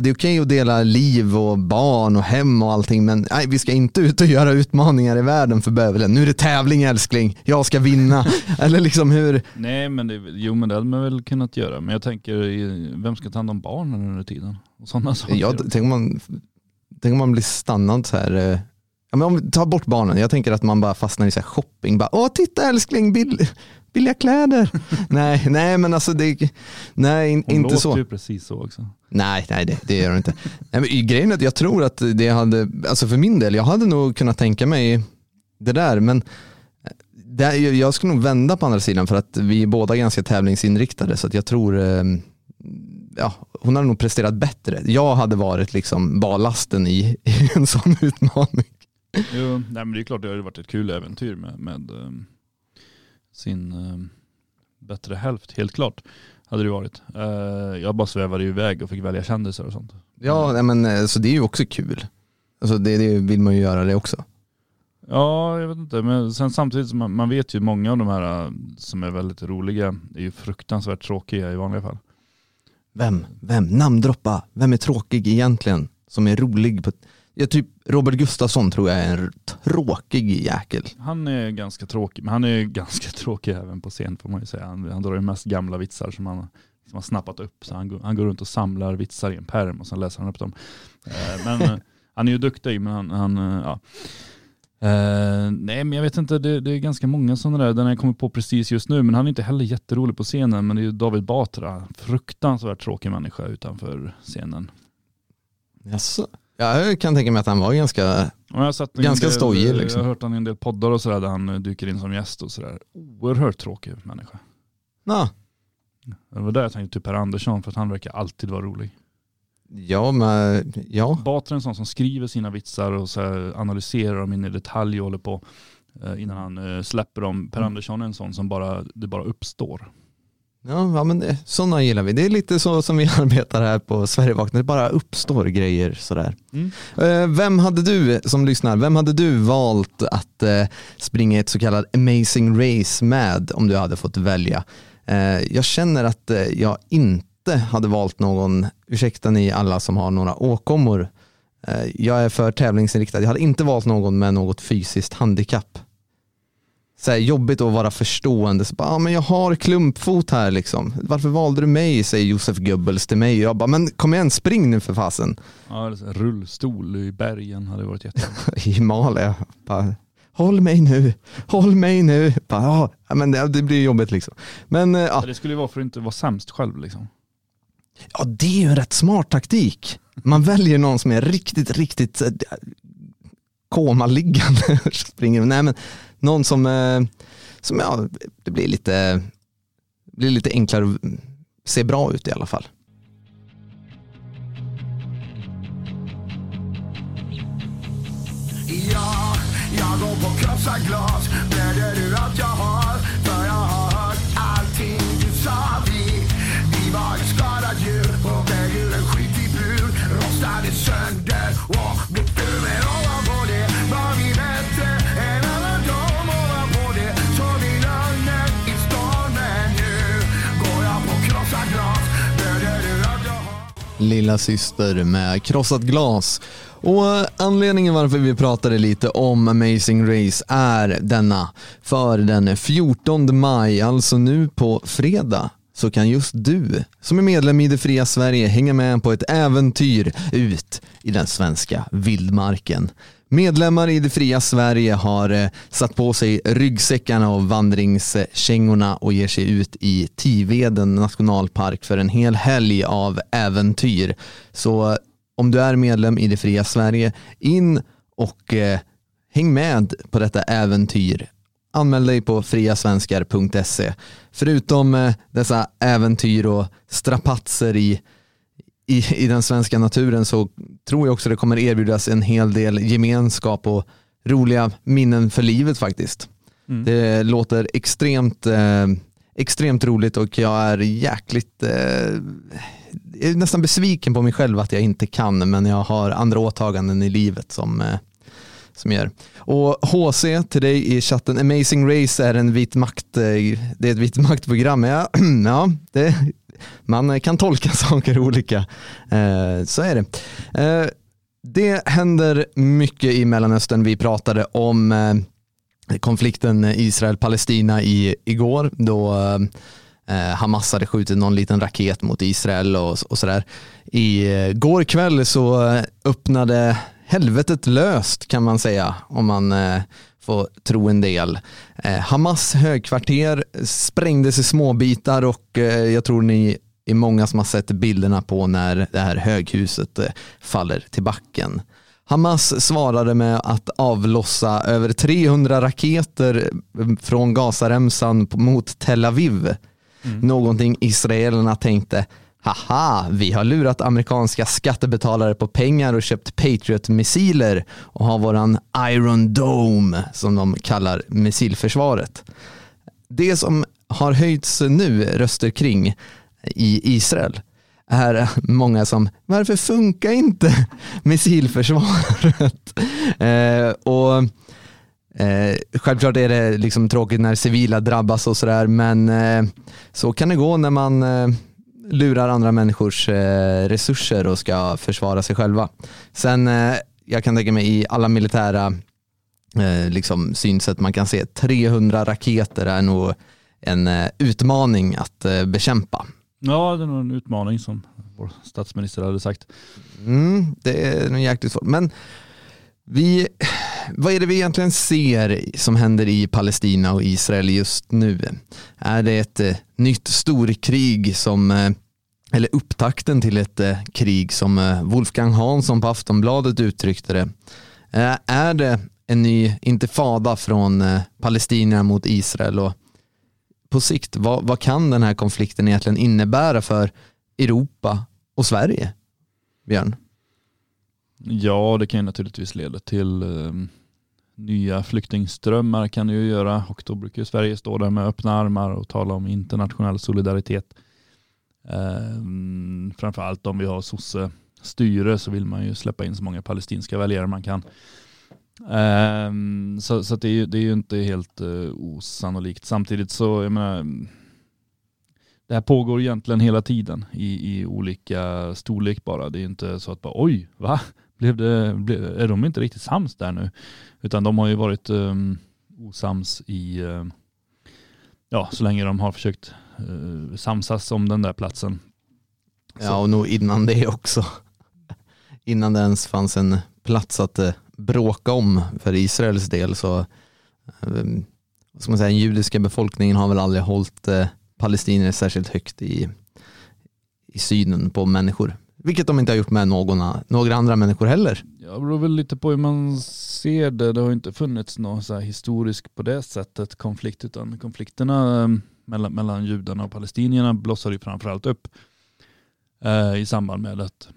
det är okej att dela liv och barn och hem och allting, men nej, vi ska inte ut och göra utmaningar i världen för bövelen. Nu är det tävling, älskling. Jag ska vinna. Eller liksom hur? Nej, men det hade man väl kunnat göra. Men jag tänker, vem ska ta hand om barnen under tiden? Och sådana saker. Ja, tänk om man blir stannad så här. Ja, men om vi tar bort barnen. Jag tänker att man bara fastnar i så här shopping. Bara, åh, titta älskling, billiga kläder. nej, men alltså det, nej, inte så. Hon låter ju precis så också. Nej, det gör det inte. Nej, men grejen är att jag tror att det hade, alltså för min del, jag hade nog kunnat tänka mig det där, men det, jag skulle nog vända på andra sidan, för att vi är båda ganska tävlingsinriktade, så att jag tror, ja, hon hade nog presterat bättre. Jag hade varit liksom ballasten i en sån utmaning. Jo, nej, men det är klart, det har varit ett kul äventyr med sin bättre hälft, helt klart. Hade det varit. Jag bara svävade iväg och fick välja kändisar och sånt. Ja, nej, men så det är ju också kul. Alltså det vill man ju göra det också. Ja, jag vet inte. Men sen samtidigt, man vet ju många av de här som är väldigt roliga är ju fruktansvärt tråkiga i vanliga fall. Vem? Namndroppa. Vem är tråkig egentligen? Som är rolig på... Ja, typ Robert Gustafsson tror jag är en tråkig jäkel. Han är ganska tråkig, men han är ganska tråkig även på scen, får man ju säga. Han drar ju mest gamla vitsar som han snappat upp. Så han går runt och samlar vitsar i en pärm och sen läser han upp dem. Men han är ju duktig, men han nej, men jag vet inte, det är ganska många sådana där. Den jag kommer på precis just nu, men han är inte heller jätterolig på scenen, men det är ju David Batra. Fruktansvärt tråkig människa utanför scenen. Jaså? Ja, jag kan tänka mig att han var ganska stojig liksom. Jag har hört han i en del poddar och sådär, där han dyker in som gäst och sådär. Oerhört tråkig människa. Ja. Det var där jag tänkte typ Per Andersson, för att han verkar alltid vara rolig. Ja, men... Ja. Batra är en sån som skriver sina vitsar och så här analyserar dem in i detalj och håller på innan han släpper dem. Per Andersson är en sån som bara uppstår. Ja, men sådana gillar vi. Det är lite så som vi arbetar här på Sverigevakten. Det bara uppstår grejer sådär. Mm. Vem hade du som lyssnar, vem hade du valt att springa ett så kallat Amazing Race med om du hade fått välja? Jag känner att jag inte hade valt någon, ursäkta ni alla som har några åkommor. Jag är för tävlingsinriktad. Jag hade inte valt någon med något fysiskt handikapp. Så här, jobbigt att vara förstående. Så bara, men jag har klumpfot här liksom. Varför valde du mig, säger Josef Goebbels till mig. Jag bara, men kom igen, spring nu för fasen. Ja, det är så här, rullstol i bergen hade varit jättebra. I Malä. Bara, håll mig nu. Bara, ja, men det blir jobbigt liksom. Men, ja. Det skulle ju vara för att inte vara sämst själv liksom. Ja, det är ju en rätt smart taktik. Man väljer någon som är riktigt, riktigt komaliggande. Springer. Nej, men någon som ja, det blir lite enklare att se bra ut i alla fall. Ja, jag går på krossa glas. Bläder du att jag har? För jag har hört allting du sa. Vi var ett skadat djur. Och vägguren skit i bur. Rostade sönder och blev du med ovanpå det. Vad vi väntar en annan dag. Lilla syster med krossat glas. Och anledningen varför vi pratade lite om Amazing Race är denna. För den 14 maj, alltså nu på fredag, så kan just du som är medlem i det fria Sverige hänga med på ett äventyr ut i den svenska vildmarken. Medlemmar i det fria Sverige har satt på sig ryggsäckarna och vandringskängorna och ger sig ut i Tiveden nationalpark för en hel helg av äventyr. Så om du är medlem i det fria Sverige, in och häng med på detta äventyr. Anmäl dig på friasvenskar.se. Förutom dessa äventyr och strapatser i den svenska naturen, så tror jag också det kommer erbjudas en hel del gemenskap och roliga minnen för livet faktiskt. Mm. Det låter extremt roligt, och jag är jäkligt nästan besviken på mig själv att jag inte kan, men jag har andra åtaganden i livet som gör. Och HC till dig i chatten, Amazing Race är ett vitmaktprogram. Ja, det man kan tolka saker olika. Så är det. Det händer mycket i Mellanöstern. Vi pratade om konflikten Israel-Palestina igår då Hamas hade skjutit någon liten raket mot Israel och sådär. Igår kväll så öppnade helvetet löst, kan man säga, om man får tro en del. Hamas högkvarter sprängdes i småbitar och jag tror ni är många som har sett bilderna på när det här höghuset faller till backen. Hamas svarade med att avlossa över 300 raketer från Gazaremsan mot Tel Aviv. Någonting israelerna tänkte, haha, vi har lurat amerikanska skattebetalare på pengar och köpt Patriot-missiler och har våran Iron Dome som de kallar missilförsvaret. Det som har höjts nu röster kring i Israel är många som, varför funkar inte missilförsvaret? Och självklart är det liksom tråkigt när civila drabbas och sådär, men så kan det gå när man lurar andra människors resurser och ska försvara sig själva. Sen jag kan tänka mig i alla militära liksom synsätt man kan se, 300 raketer är nog en utmaning att bekämpa. Ja, det är nog en utmaning som vår statsminister hade sagt. Det är nog jäkligt svårt. Men vad är det vi egentligen ser som händer i Palestina och Israel just nu? Är det ett nytt storkrig eller upptakten till ett krig som Wolfgang Hansson på Aftonbladet uttryckte det? Är det en ny intifada från Palestina mot Israel? Och på sikt, vad kan den här konflikten egentligen innebära för Europa och Sverige, Björn? Ja, det kan ju naturligtvis leda till nya flyktingströmmar kan det ju göra, och då brukar Sverige stå där med öppna armar och tala om internationell solidaritet. Framförallt om vi har sossestyre så vill man ju släppa in så många palestinska väljare man kan. Så det är ju inte helt osannolikt. Samtidigt så, jag menar, det här pågår egentligen hela tiden i olika storlek bara. Det är ju inte så att bara, oj, va? Är de inte riktigt sams där nu? Utan de har ju varit osams i så länge de har försökt samsas om den där platsen. Så. Ja, och nog innan det också. Innan det ens fanns en plats att bråka om för Israels del, så ska man säga, den judiska befolkningen har väl aldrig hållit palestinier särskilt högt i synen på människor. Vilket de inte har gjort med några andra människor heller. Ja, beror väl lite på hur man ser det. Det har ju inte funnits någon så här historisk på det sättet konflikt, utan konflikterna mellan judarna och palestinierna blossar ju framförallt upp i samband med att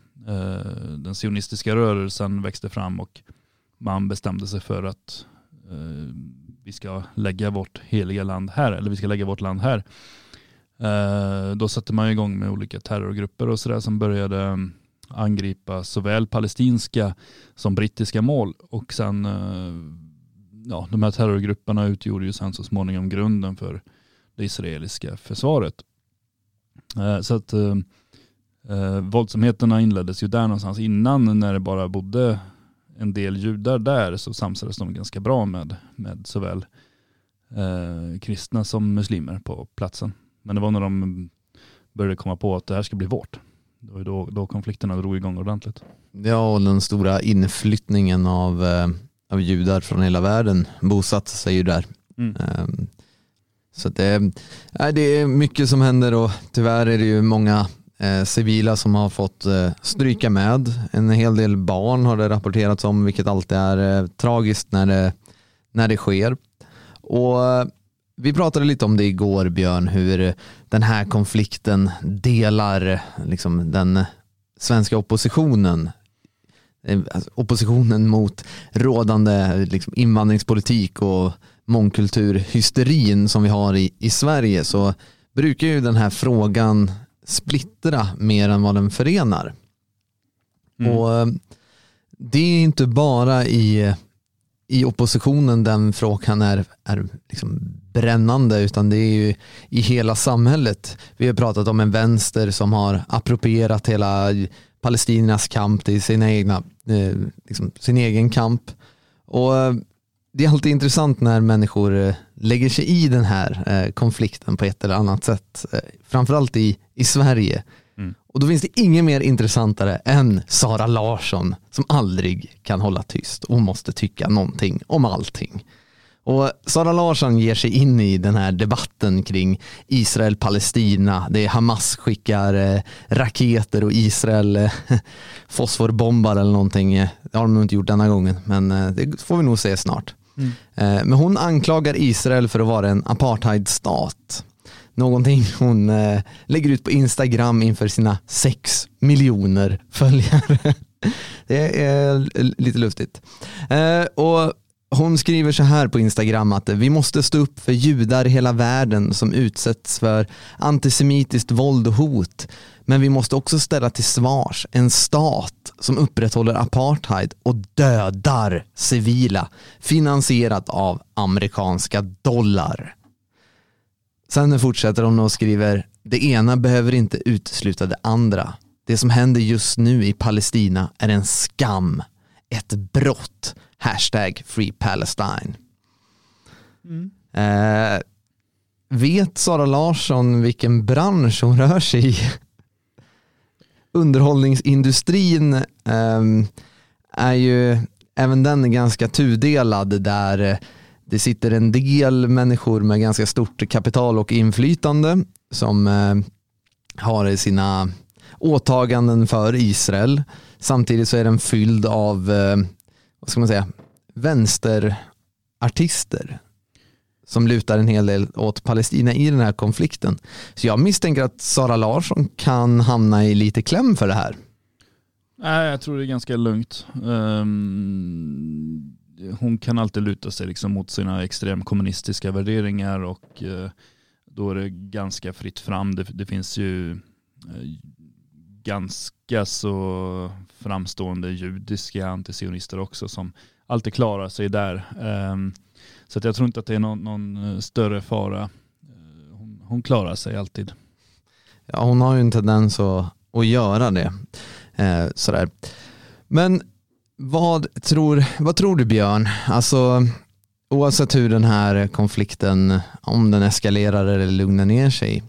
den sionistiska rörelsen växte fram och man bestämde sig för att vi ska lägga vårt heliga land här, eller vi ska lägga vårt land här. Då satte man igång med olika terrorgrupper och sådär som började angripa såväl palestinska som brittiska mål, och sen de här terrorgrupperna utgjorde ju sen så småningom grunden för det israeliska försvaret. Så att våldsamheterna inleddes ju där någonstans innan, när det bara bodde en del judar där, så samsades de ganska bra med såväl kristna som muslimer på platsen. Men det var när de började komma på att det här ska bli vårt. Det var då konflikterna drog igång ordentligt. Ja, och den stora inflyttningen av judar från hela världen bosatte sig ju där. Så att det är mycket som händer, och tyvärr är det ju många civila som har fått stryka med. En hel del barn har det rapporterats om, vilket alltid är tragiskt när det sker. Och vi pratade lite om det igår, Björn, hur den här konflikten delar liksom den svenska oppositionen. Oppositionen mot rådande liksom invandringspolitik och mångkulturhysterin som vi har i Sverige, så brukar ju den här frågan splittra mer än vad den förenar. Och det är inte bara i oppositionen den frågan är liksom brännande, utan det är ju i hela samhället. Vi har pratat om en vänster som har approprierat hela palestiniernas kamp till sina egna, liksom, sin egen kamp. Och det är alltid intressant när människor lägger sig i den här konflikten på ett eller annat sätt. Framförallt i Sverige. Mm. Och då finns det ingen mer intressantare än Sara Larsson, som aldrig kan hålla tyst och måste tycka någonting om allting. Och Sara Larsson ger sig in i den här debatten kring Israel-Palestina. Det är Hamas skickar raketer och Israel fosforbombar eller någonting. Det har de nog inte gjort denna gången, men det får vi nog se snart. Mm. Men hon anklagar Israel för att vara en apartheidstat. Någonting hon lägger ut på Instagram inför sina 6 miljoner följare. Det är lite lustigt. Och hon skriver så här på Instagram att vi måste stå upp för judar i hela världen som utsätts för antisemitiskt våld och hot. Men vi måste också ställa till svars en stat som upprätthåller apartheid och dödar civila, finansierat av amerikanska dollar. Sen fortsätter de och skriver: det ena behöver inte utesluta det andra. Det som händer just nu i Palestina är en skam. Ett brott. #FreePalestine. Mm. Vet Sara Larsson vilken bransch hon rör sig i? Underhållningsindustrin är ju även den ganska tudelad, där det sitter en del människor med ganska stort kapital och inflytande som har sina åtaganden för Israel. Samtidigt så är den fylld av vad ska man säga, vänsterartister som lutar en hel del åt Palestina i den här konflikten. Så jag misstänker att Sara Larsson kan hamna i lite kläm för det här. Nej, jag tror det är ganska lugnt. Hon kan alltid luta sig liksom mot sina extremkommunistiska värderingar, och då är det ganska fritt fram. Det finns ju ganska så framstående judiska antisionister också som alltid klarar sig där. Så att jag tror inte att det är någon större fara. Hon klarar sig alltid. Ja, hon har ju en tendens att göra det. Sådär. Men vad tror du, Björn? Alltså, oavsett hur den här konflikten, om den eskalerar eller lugnar ner sig,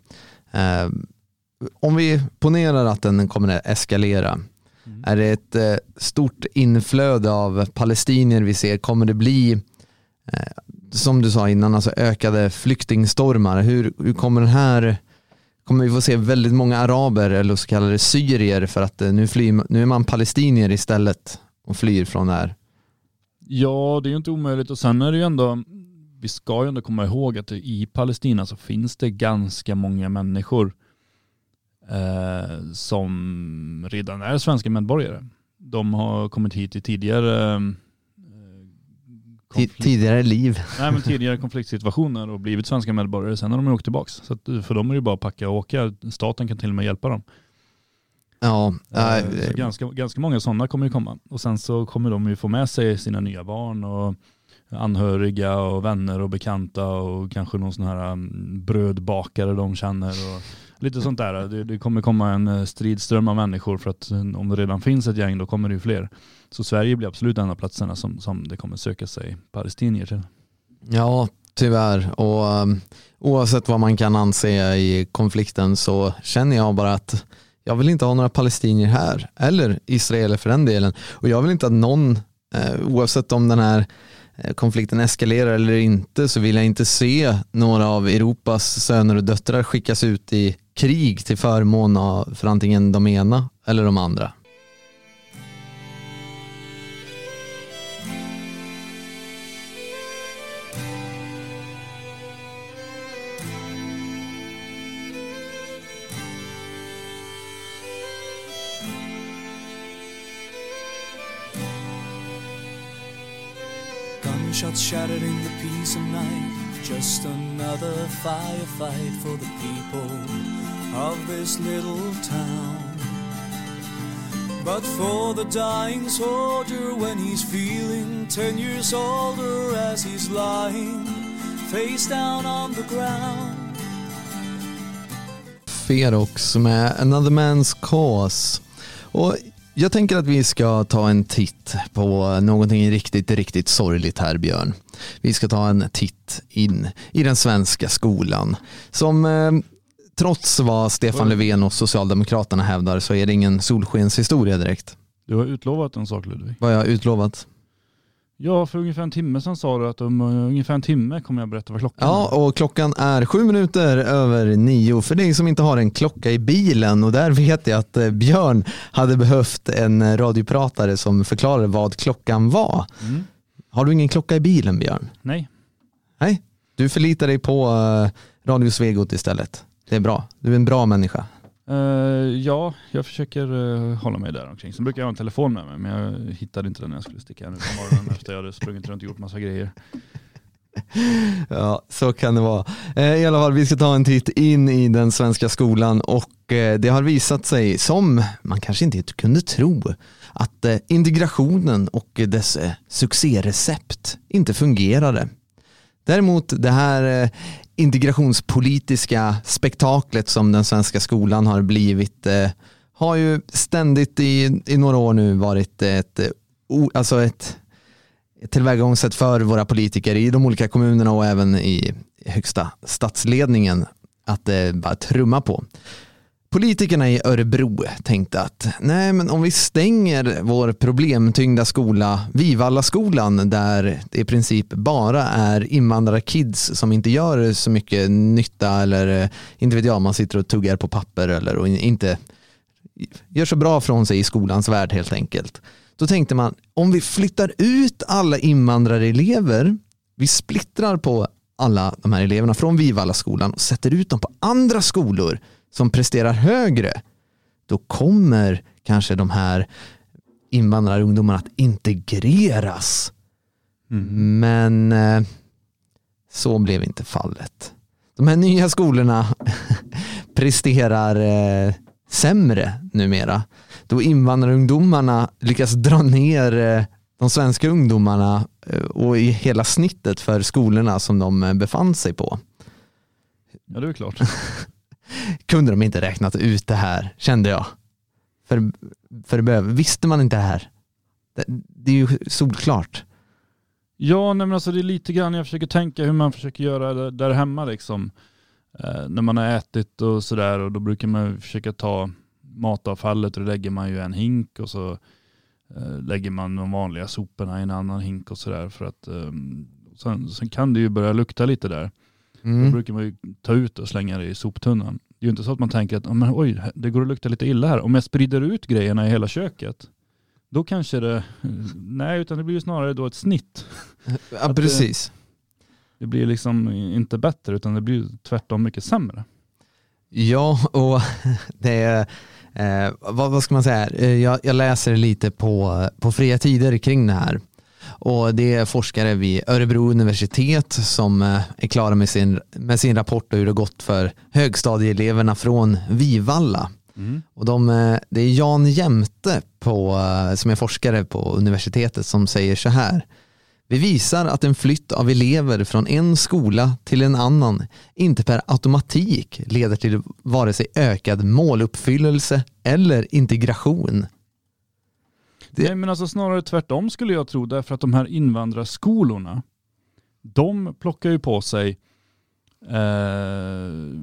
om vi ponerar att den kommer att eskalera, är det ett stort inflöde av palestinier vi ser? Kommer det bli, som du sa innan, alltså ökade flyktingstormar? Hur kommer den här, kommer vi få se väldigt många araber eller så kallade syrier, för att nu är man palestinier istället och flyr från det här? Ja, det är ju inte omöjligt. Och sen är det ju ändå, vi ska ju ändå komma ihåg att i Palestina så finns det ganska många människor som redan är svenska medborgare. De har kommit hit i tidigare liv. Nej, men tidigare konfliktsituationer och blivit svenska medborgare. Sen har de åkt tillbaka. Så att, för dem är det bara att packa och åka. Staten kan till och med hjälpa dem. Ja, ganska många sådana kommer ju komma. Och sen så kommer de ju få med sig sina nya barn och anhöriga och vänner och bekanta och kanske någon sån här brödbakare de känner och lite sånt där. Det kommer komma en stridström av människor, för att om det redan finns ett gäng, då kommer det ju fler. Så Sverige blir absolut en av platserna som det kommer söka sig palestinier till. Ja, tyvärr. Och oavsett vad man kan anse i konflikten, så känner jag bara att jag vill inte ha några palestinier här, eller israeler för den delen. Och jag vill inte att någon, oavsett om den här konflikten eskalerar eller inte, så vill jag inte se några av Europas söner och döttrar skickas ut i krig till förmån för antingen de ena eller de andra. Shots shattered in the peace of night. Just another firefight for the people of this little town. But for the dying soldier, when he's feeling 10 years older as he's lying face down on the ground. Ferox med Another Man's Cause. Och jag tänker att vi ska ta en titt på någonting riktigt, riktigt sorgligt här, Björn. Vi ska ta en titt in i den svenska skolan som... Trots vad Stefan Löfven och Socialdemokraterna hävdar så är det ingen solskenshistoria direkt. Du har utlovat en sak, Ludvig. Vad har jag utlovat? Ja, för ungefär en timme sedan sa du att om ungefär en timme kommer jag berätta vad klockan är. Ja, och klockan är 7:07. För dig som inte har en klocka i bilen, och där vet jag att Björn hade behövt en radiopratare som förklarade vad klockan var. Mm. Har du ingen klocka i bilen, Björn? Nej. Nej, du förlitar dig på Radio Svegot istället. Det är bra. Du är en bra människa. Ja, jag försöker hålla mig där omkring. Sen brukar jag ha en telefon med mig, men jag hittade inte den när jag skulle sticka här nu på morgonen efter jag hade sprungit runt och gjort massa grejer. Ja, så kan det vara. I alla fall, vi ska ta en titt in i den svenska skolan, och det har visat sig, som man kanske inte kunde tro, att integrationen och dess succérecept inte fungerade. Däremot det här integrationspolitiska spektaklet som den svenska skolan har blivit har ju ständigt i några år nu varit ett tillvägagångssätt för våra politiker i de olika kommunerna och även i högsta statsledningen att bara trumma på. Politikerna i Örebro tänkte att nej, men om vi stänger vår problemtyngda skola, Vivalla skolan, där det i princip bara är invandrarkids som inte gör så mycket nytta, eller inte vet jag, man sitter och tuggar på papper eller och inte gör så bra från sig i skolans värld helt enkelt. Då tänkte man, om vi flyttar ut alla invandrarelever, vi splittrar på alla de här eleverna från Vivalla skolan och sätter ut dem på andra skolor som presterar högre, då kommer kanske de här invandrarungdomarna att integreras. Mm. Men så blev inte fallet. De här nya skolorna presterar sämre numera, då invandrarungdomarna lyckas dra ner de svenska ungdomarna och i hela snittet för skolorna som de befann sig på. Ja, det är klart. Kunde de inte räknat ut det här, kände jag. För visste man inte det här? Det är ju solklart. Ja, nej, men alltså det är lite grann jag försöker tänka hur man försöker göra där hemma liksom. När man har ätit och sådär, och då brukar man försöka ta matavfallet, och då lägger man ju en hink, och så lägger man de vanliga soporna i en annan hink och sådär, för att sen kan det ju börja lukta lite där. Mm. Då brukar man ju ta ut och slänga det i soptunnan. Det är ju inte så att man tänker att oj, det går att lukta lite illa här. Om jag sprider ut grejerna i hela köket, då kanske det... Nej, utan det blir ju snarare då ett snitt. Ja, precis. Det blir liksom inte bättre, utan det blir tvärtom mycket sämre. Ja, och det är... vad ska man säga? Jag läser lite på Fria Tider kring det här. Och det är forskare vid Örebro universitet som är klara med sin rapport och hur det gått för högstadieeleverna från Vivalla. Mm. Och det är Jan Jämte som är forskare på universitetet som säger så här. Vi visar att en flytt av elever från en skola till en annan inte per automatik leder till vare sig ökad måluppfyllelse eller integration. Nej, men alltså snarare tvärtom skulle jag tro, därför att de här invandrarskolorna, de plockar ju på sig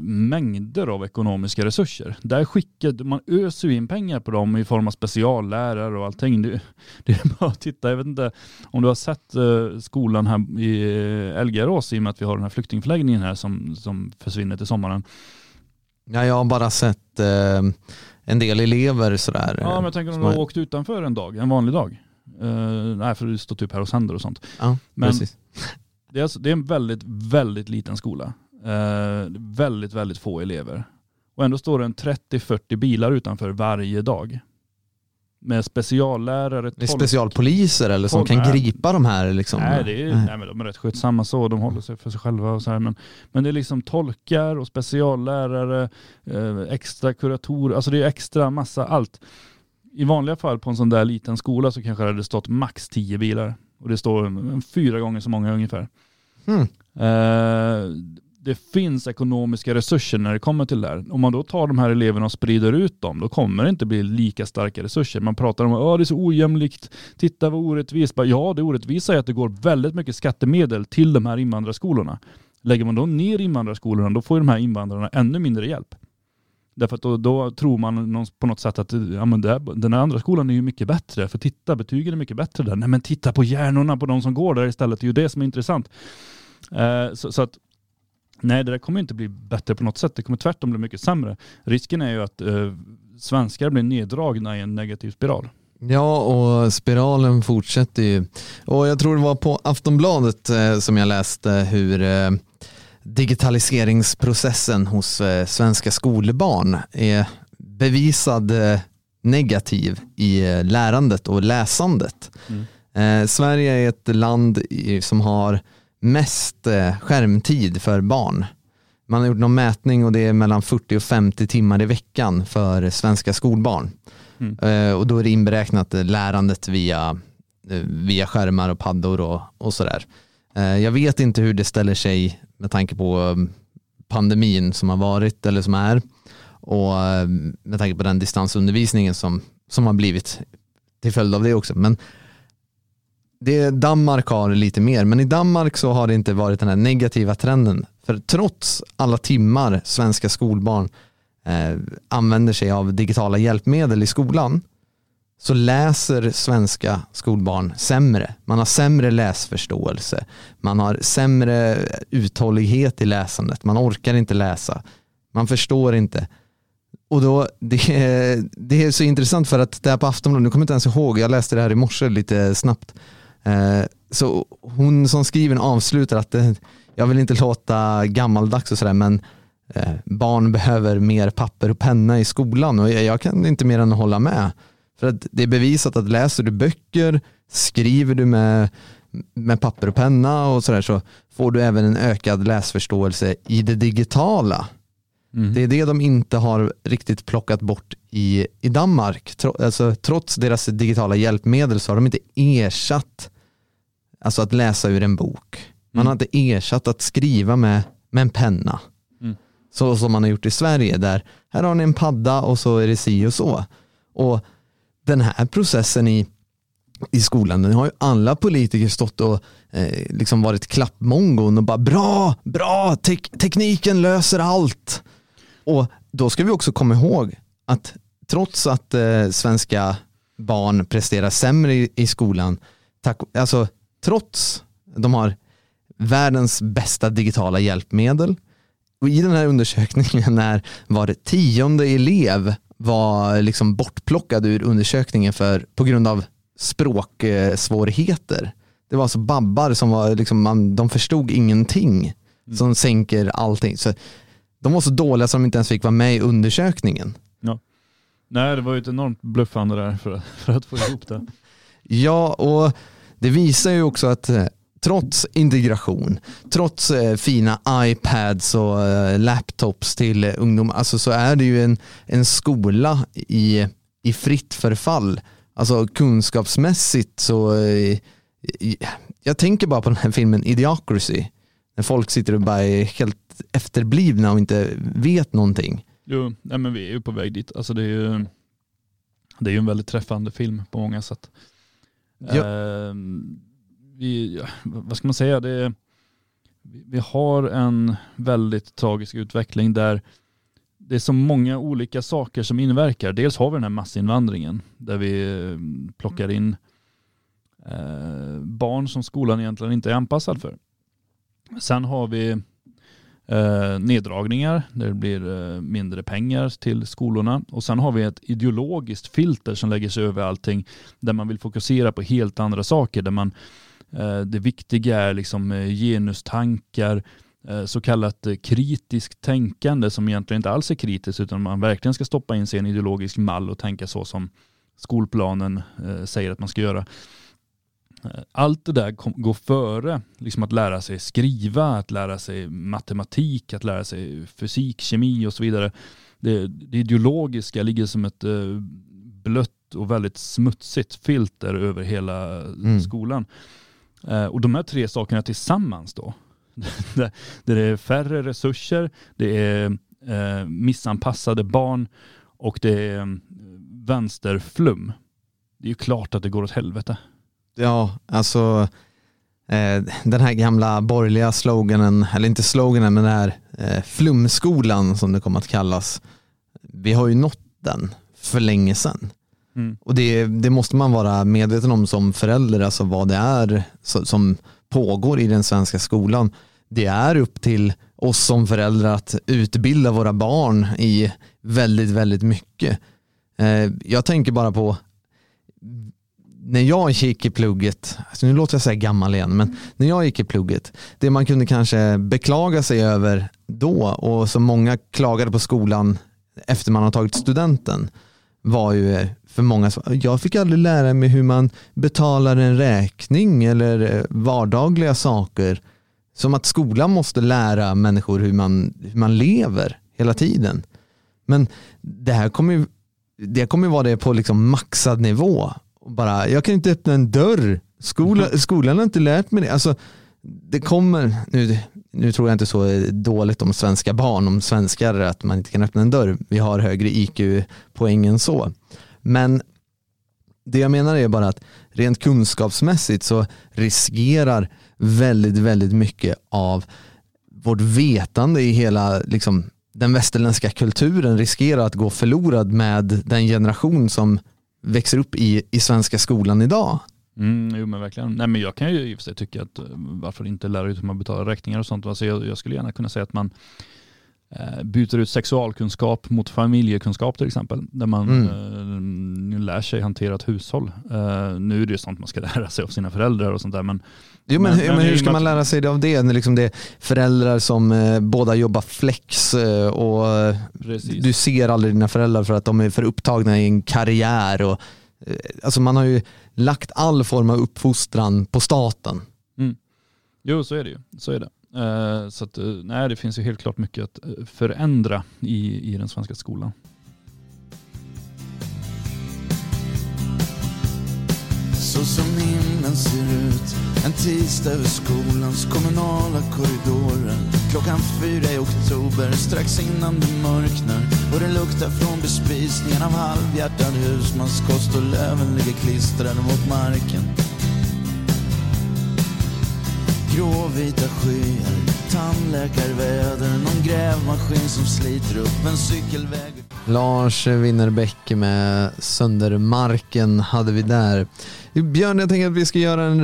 mängder av ekonomiska resurser. Där skickar man öser in pengar på dem i form av speciallärare och allting. Det är bara att titta, jag vet inte om du har sett skolan här i Älgarås, i och med att vi har den här flyktingförläggningen här som försvinner till sommaren. Ja, jag har bara sett en del elever sådär. Ja, men jag tänker om de har åkt utanför en vanlig dag. Nej, för du står typ här och sänder och sånt. Ja, men precis. Det är en väldigt, väldigt liten skola. Väldigt, väldigt få elever. Och ändå står det en 30-40 bilar utanför varje dag. Med speciallärare. Med specialpoliser eller som kan gripa de här liksom. Nej, men de är rätt skötsamma så. De håller sig för sig själva och så här. Men det är liksom tolkar och speciallärare, extra kuratorer. Alltså det är extra massa allt. I vanliga fall på en sån där liten skola så kanske det hade stått max 10 bilar. Och det står 4 gånger så många ungefär. Mm. Det finns ekonomiska resurser när det kommer till det här. Om man då tar de här eleverna och sprider ut dem, då kommer det inte bli lika starka resurser. Man pratar om att det är så ojämlikt, titta vad orättvist. Ja, det orättvisa är att det går väldigt mycket skattemedel till de här invandrarskolorna. Lägger man då ner invandrarskolorna, då får de här invandrarna ännu mindre hjälp. Därför att då tror man på något sätt att ja, men den här andra skolan är ju mycket bättre. För titta, betygen är mycket bättre där. Nej, men titta på hjärnorna på de som går där istället. Det är ju det som är intressant. Så att nej, det där kommer inte bli bättre på något sätt. Det kommer tvärtom bli mycket sämre. Risken är ju att svenskar blir neddragna i en negativ spiral. Ja, och spiralen fortsätter ju. Och jag tror det var på Aftonbladet som jag läste hur digitaliseringsprocessen hos svenska skolbarn är bevisad negativ i lärandet och läsandet. Mm. Sverige är ett land som har mest skärmtid för barn. Man har gjort någon mätning och det är mellan 40 och 50 timmar i veckan för svenska skolbarn. Mm. Och då är det inberäknat lärandet via skärmar och paddor och sådär. Jag vet inte hur det ställer sig med tanke på pandemin som har varit eller som är, och med tanke på den distansundervisningen som har blivit till följd av det också. Men Danmark har lite mer, men i Danmark så har det inte varit den här negativa trenden. För trots alla timmar svenska skolbarn använder sig av digitala hjälpmedel i skolan, så läser svenska skolbarn sämre. Man har sämre läsförståelse. Man har sämre uthållighet i läsandet. Man orkar inte läsa. Man förstår inte. Och då, det är så intressant för att där på Aftonbladet, nu kommer jag inte ens ihåg, jag läste det här i morse lite snabbt. Så hon som skriver avslutar att jag vill inte låta gammaldags och sådär, men barn behöver mer papper och penna i skolan, och jag kan inte mer än hålla med. För att det är bevisat att läser du böcker, skriver du med papper och penna och sådär, så får du även en ökad läsförståelse i det digitala. Mm. Det är det de inte har riktigt plockat bort i Danmark. Trots deras digitala hjälpmedel så har de inte ersatt att läsa ur en bok. Man har inte ersatt att skriva med en penna. Mm. Så som man har gjort i Sverige, där här har ni en padda och så är det si och så. Och den här processen i skolan, den har ju alla politiker stått och liksom varit klappmongon och bara bra, tekniken löser allt. Och då ska vi också komma ihåg att trots att svenska barn presterar sämre i skolan, trots de har världens bästa digitala hjälpmedel, och i den här undersökningen när var det 10:e elev var liksom bortplockad ur undersökningen på grund av språksvårigheter. Det var alltså babbar som var liksom, de förstod ingenting, som sänker allting. Så de var så dåliga som de inte ens fick vara med i undersökningen. Ja. Nej, det var ju ett enormt bluffande där för att få ihop det. Ja, och det visar ju också att trots integration, trots fina iPads och laptops till ungdomar, så är det ju en skola i fritt förfall. Alltså kunskapsmässigt så... Jag tänker bara på den här filmen Idiocracy. När folk sitter och bara är helt efterblivna och inte vet någonting. Jo, nej, men vi är ju på väg dit. Alltså det är ju en väldigt träffande film på många sätt. Ja. Vad ska man säga? Vi har en väldigt tragisk utveckling där det är så många olika saker som inverkar. Dels har vi den här massinvandringen där vi plockar in barn som skolan egentligen inte är anpassad för. Sen har vi neddragningar där det blir mindre pengar till skolorna, och sen har vi ett ideologiskt filter som lägger sig över allting, där man vill fokusera på helt andra saker, där man det viktiga är liksom genustankar, så kallat kritiskt tänkande som egentligen inte alls är kritiskt, utan man verkligen ska stoppa in sig i en ideologisk mall och tänka så som skolplanen säger att man ska göra. Allt det där går före liksom att lära sig skriva, att lära sig matematik, att lära sig fysik, kemi och så vidare. Det ideologiska ligger som ett blött och väldigt smutsigt filter över hela skolan. Och de här tre sakerna tillsammans då där det är färre resurser, det är missanpassade barn och det är vänsterflum. Det är ju klart att det går åt helvete. Ja, alltså den här gamla borgerliga sloganen, eller inte sloganen, men den här flumskolan som det kommer att kallas. Vi har ju nått den för länge sedan. Mm. Och det måste man vara medveten om som förälder, alltså vad det är som pågår i den svenska skolan. Det är upp till oss som föräldrar att utbilda våra barn i väldigt, väldigt mycket. Jag tänker bara på när jag gick i plugget, alltså nu låter jag säga gammal igen, men när jag gick i plugget, det man kunde kanske beklaga sig över då, och som många klagade på skolan efter man har tagit studenten, var ju för många, jag fick aldrig lära mig hur man betalar en räkning eller vardagliga saker. Som att skolan måste lära människor hur man lever hela tiden. Men det kommer ju vara det på liksom maxad nivå. Bara, jag kan inte öppna en dörr. Skolan har inte lärt mig det. Alltså, det kommer, nu tror jag inte så dåligt om svenska barn, om svenskar, att man inte kan öppna en dörr. Vi har högre IQ-poäng än så. Men det jag menar är bara att rent kunskapsmässigt så riskerar väldigt, väldigt mycket av vårt vetande i hela liksom, den västerländska kulturen riskerar att gå förlorad med den generation som växer upp i svenska skolan idag. Jo men verkligen. Nej, men jag kan ju i och för sig tycka att varför inte lära ut hur man betalar räkningar och sånt. Alltså, jag skulle gärna kunna säga att man byter ut sexualkunskap mot familjekunskap till exempel, där man lär sig hantera ett hushåll. Nu är det ju sånt man ska lära sig av sina föräldrar och sånt där, men hur ska man lära sig det av det när liksom det är föräldrar som båda jobbar flex och precis. Du ser aldrig dina föräldrar för att de är för upptagna i en karriär och alltså man har ju lagt all form av uppfostran på staten. Jo, så är det ju. Så är det. Så att, nej, det finns ju helt klart mycket att förändra i den svenska skolan. Så som himlen ser ut en tisdag över skolans kommunala korridorer. Klockan 4 i oktober, strax innan det mörknar. Och det luktar från bespisningen av halvhjärtad husmanskost och löven ligger klistrade mot marken. Gråvita skyar, tandläkarväder, någon grävmaskin som sliter upp en cykelväg. Lars Winnerbäck med Söndermarken hade vi där. Björn, jag tänker att vi ska göra en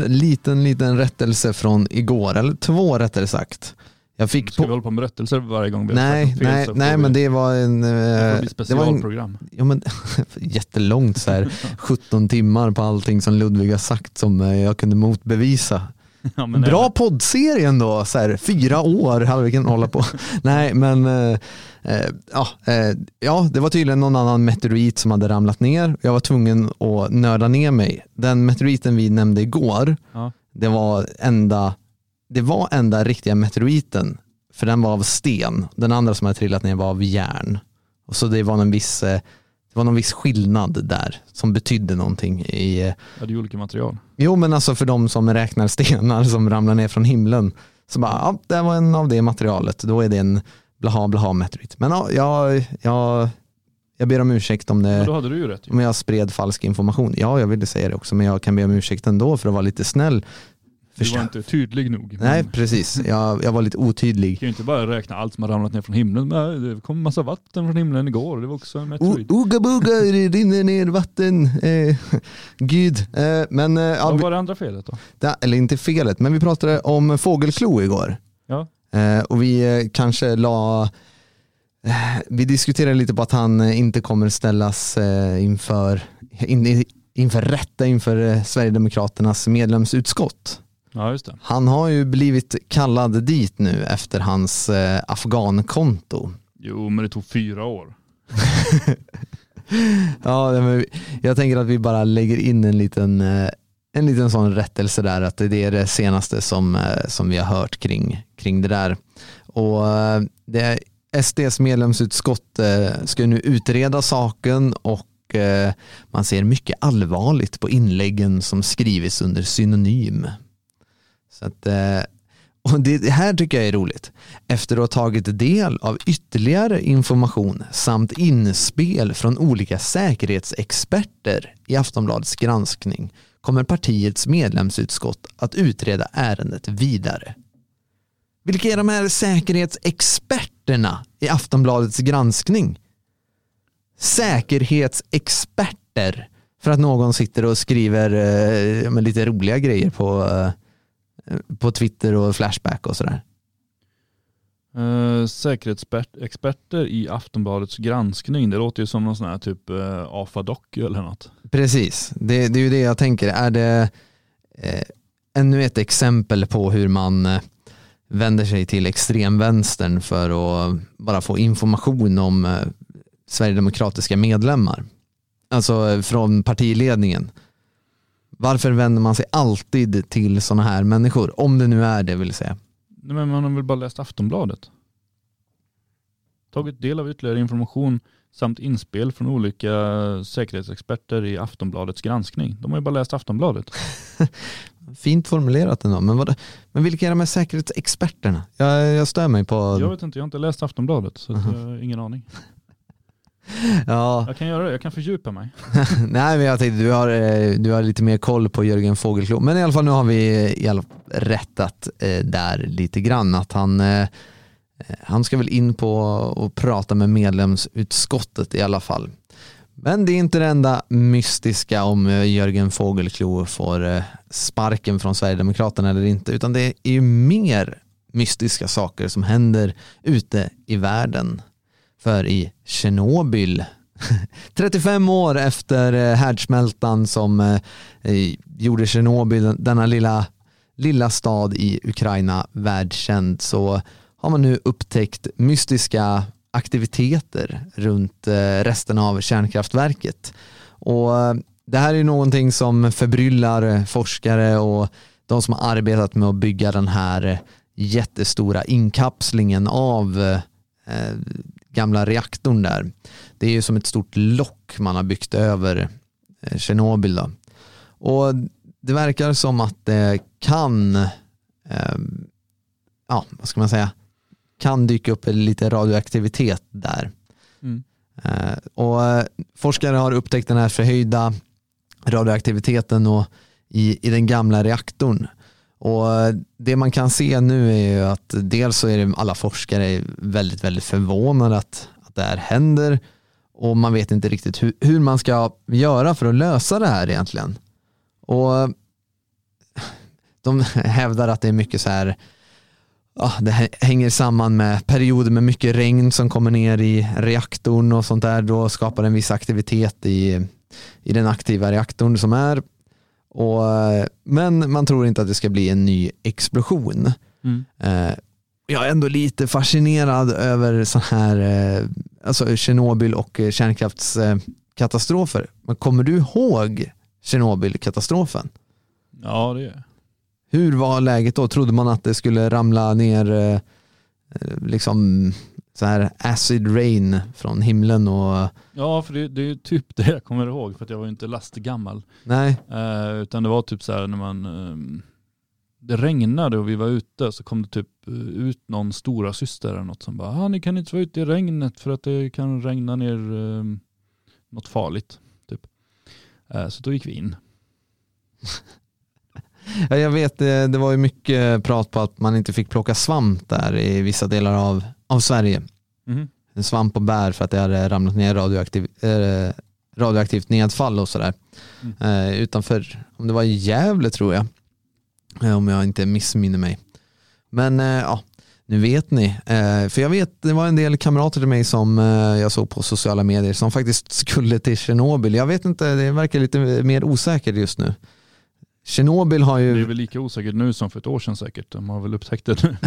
liten rättelse från igår, eller två rättare sagt. Ska vi hålla på med rättelser varje gång? Nej, men det var en... specialprogram. Ja, men jättelångt så här, 17 timmar på allting som Ludvig har sagt som jag kunde motbevisa. Ja, bra poddserien då, så här, 4 år hade vi kunnat hålla på. Nej, men det var tydligen någon annan meteorit som hade ramlat ner. Jag var tvungen att nörda ner mig. Den meteoriten vi nämnde igår, det var enda riktiga meteoriten, för den var av sten. Den andra som hade trillat ner var av järn. Och så det var någon viss skillnad där som betydde någonting i... Ja, det är olika material. Jo, men alltså för de som räknar stenar som ramlar ner från himlen så bara, ja, det var en av det materialet. Då är det en blaha-blaha-meteorit. Men ja, jag ber om ursäkt om det... Men då hade du ju rätt. Om jag spred falsk information. Ja, jag ville säga det också, men jag kan be om ursäkt ändå för att vara lite snäll. Du var inte tydlig nog. Men... Nej, precis. Jag var lite otydlig. Du kan ju inte bara räkna allt som har ramlat ner från himlen. Det kom en massa vatten från himlen igår. Det var också en meteorit. Uga buga, det rinner ner vatten. Gud. Men, vad var det andra felet då? Eller inte felet, men vi pratade om fågelklo igår. Ja. Och vi kanske vi diskuterade lite på att han inte kommer ställas inför rätta inför Sverigedemokraternas medlemsutskott. Ja, just det. Han har ju blivit kallad dit nu efter hans afghankonto. Jo, men det tog 4 år. Ja, men jag tänker att vi bara lägger in en liten sån rättelse där, att det är det senaste som vi har hört kring det där. Och det SD:s medlemsutskott ska nu utreda saken, och man ser mycket allvarligt på inläggen som skrivs under synonym. Så att, Och det här tycker jag är roligt. Efter att ha tagit del av ytterligare information samt inspel från olika säkerhetsexperter i Aftonbladets granskning kommer partiets medlemsutskott att utreda ärendet vidare. Vilka är de här säkerhetsexperterna i Aftonbladets granskning? Säkerhetsexperter för att någon sitter och skriver lite roliga grejer på Twitter och Flashback och sådär. Säkerhetsexperter i Aftonbladets granskning. Det låter ju som någon sån här typ AFA-docu eller något. Precis, det är ju det jag tänker. Är det ännu ett exempel på hur man vänder sig till extremvänstern för att bara få information om sverigedemokratiska medlemmar? Alltså från partiledningen. Varför vänder man sig alltid till såna här människor? Om det nu är det, vill säga. Nej, men man har väl bara läst Aftonbladet. Tagit del av ytterligare information samt inspel från olika säkerhetsexperter i Aftonbladets granskning. De har ju bara läst Aftonbladet. Fint formulerat ändå. Men vilka är de här säkerhetsexperterna? Jag stör mig på... Jag vet inte, jag har inte läst Aftonbladet så jag har ingen aning. Ja. Jag kan göra det, jag kan fördjupa mig. Nej, men jag tänkte du har lite mer koll på Jörgen Fogelklou. Men i alla fall nu har vi rättat där lite grann att han ska väl in på och prata med medlemsutskottet i alla fall. Men det är inte det enda mystiska om Jörgen Fogelklou får sparken från Sverigedemokraterna eller inte, utan det är ju mer mystiska saker som händer ute i världen. För i Tjernobyl, 35 år efter härdsmältan som gjorde Tjernobyl, denna lilla stad i Ukraina, världskänd, så har man nu upptäckt mystiska aktiviteter runt resten av kärnkraftverket. Och det här är någonting som förbryllar forskare och de som har arbetat med att bygga den här jättestora inkapslingen av gamla reaktorn där. Det är ju som ett stort lock man har byggt över Tjernobyl då. Och det verkar som att det kan dyka upp lite radioaktivitet där. Mm. Och forskare har upptäckt den här förhöjda radioaktiviteten och i den gamla reaktorn. Och det man kan se nu är ju att dels så är det alla forskare väldigt, väldigt förvånade att det här händer, och man vet inte riktigt hur man ska göra för att lösa det här egentligen. Och de hävdar att det är mycket så här, det hänger samman med perioder med mycket regn som kommer ner i reaktorn och sånt där, då skapar en viss aktivitet i den aktiva reaktorn som är. Men man tror inte att det ska bli en ny explosion. Mm. Jag är ändå lite fascinerad över sån här Tjernobyl och kärnkraftskatastrofer. Men kommer du ihåg Tjernobyl-katastrofen? Ja, det är. Hur var läget då? Trodde man att det skulle ramla ner liksom så här acid rain från himlen och... Ja, för det är ju typ det jag kommer ihåg, för att jag var ju inte lastgammal. Nej. Utan det var typ så här när man... det regnade och vi var ute, så kom det typ ut någon stora syster eller något som bara, ni kan inte vara ute i regnet för att det kan regna ner något farligt, typ. Så då gick vi in. Ja, jag vet, det var ju mycket prat på att man inte fick plocka svamp där i vissa delar av Sverige. Mm. En svamp och bär för att det hade ramlat ner radioaktivt nedfall och sådär. Mm. Utanför, om det var Gävle tror jag. Om jag inte missminner mig. Men nu vet ni. För jag vet, det var en del kamrater till mig som jag såg på sociala medier som faktiskt skulle till Tjernobyl. Jag vet inte, det verkar lite mer osäkert just nu. Tjernobyl har ju... Det är väl lika osäkert nu som för ett år sedan säkert. De har väl upptäckt det nu.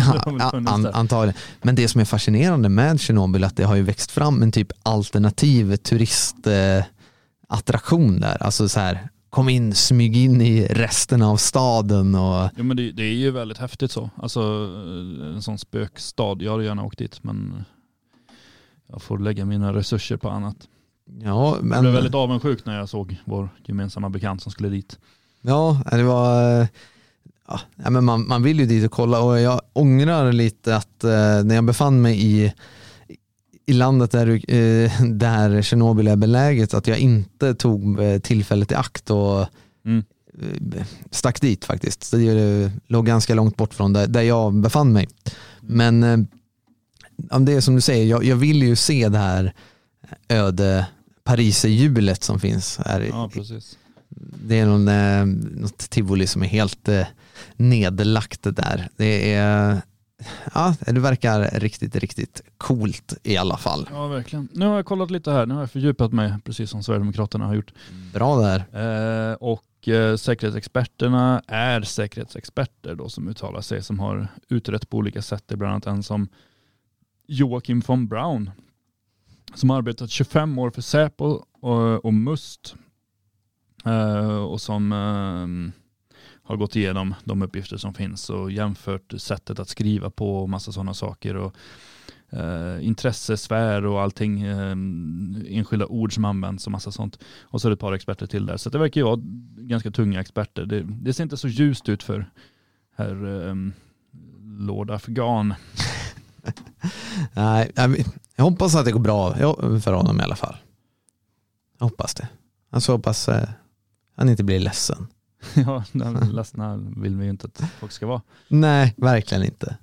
Antagligen. Men det som är fascinerande med Tjernobyl är att det har ju växt fram en typ alternativ turistattraktion där. Alltså så här, kom in, smyg in i resten av staden. Och... Ja, men det är ju väldigt häftigt så. Alltså en sån spökstad. Jag hade gärna åkt dit, men jag får lägga mina resurser på annat. Ja, men... Jag blev väldigt avundsjuk när jag såg vår gemensamma bekant som skulle dit. Ja, det var ja, men man vill ju dit och kolla, och jag ångrar lite att när jag befann mig i landet där Tjernobyl är beläget, att jag inte tog tillfället i akt och stack dit faktiskt. Så det låg ganska långt bort från där jag befann mig. Men det är som du säger, jag vill ju se det här öde Pariserhjulet som finns här. Ja, precis. Det är något tivoli som är helt nedlagt där. Det är... Ja, det verkar riktigt, riktigt coolt i alla fall. Ja, verkligen. Nu har jag kollat lite här. Nu har jag fördjupat mig, precis som Sverigedemokraterna har gjort. Bra där. Och säkerhetsexperterna är säkerhetsexperter då, som uttalar sig, som har utrett på olika sätt. Det är bland annat en som Joakim von Braun, som har arbetat 25 år för Säpo och Must, och som... har gått igenom de uppgifter som finns och jämfört sättet att skriva på och massa sådana saker, och intressesfär och allting, enskilda ord som används och massa sånt. Och så är det ett par experter till där. Så det verkar ju vara ganska tunga experter. Det ser inte så ljust ut för herr Lord Afghan. Nej, jag hoppas att det går bra för honom i alla fall. Jag hoppas det. Alltså hoppas han inte blir ledsen. Ja, den ledsna vill vi ju inte att folk ska vara. Nej, verkligen inte.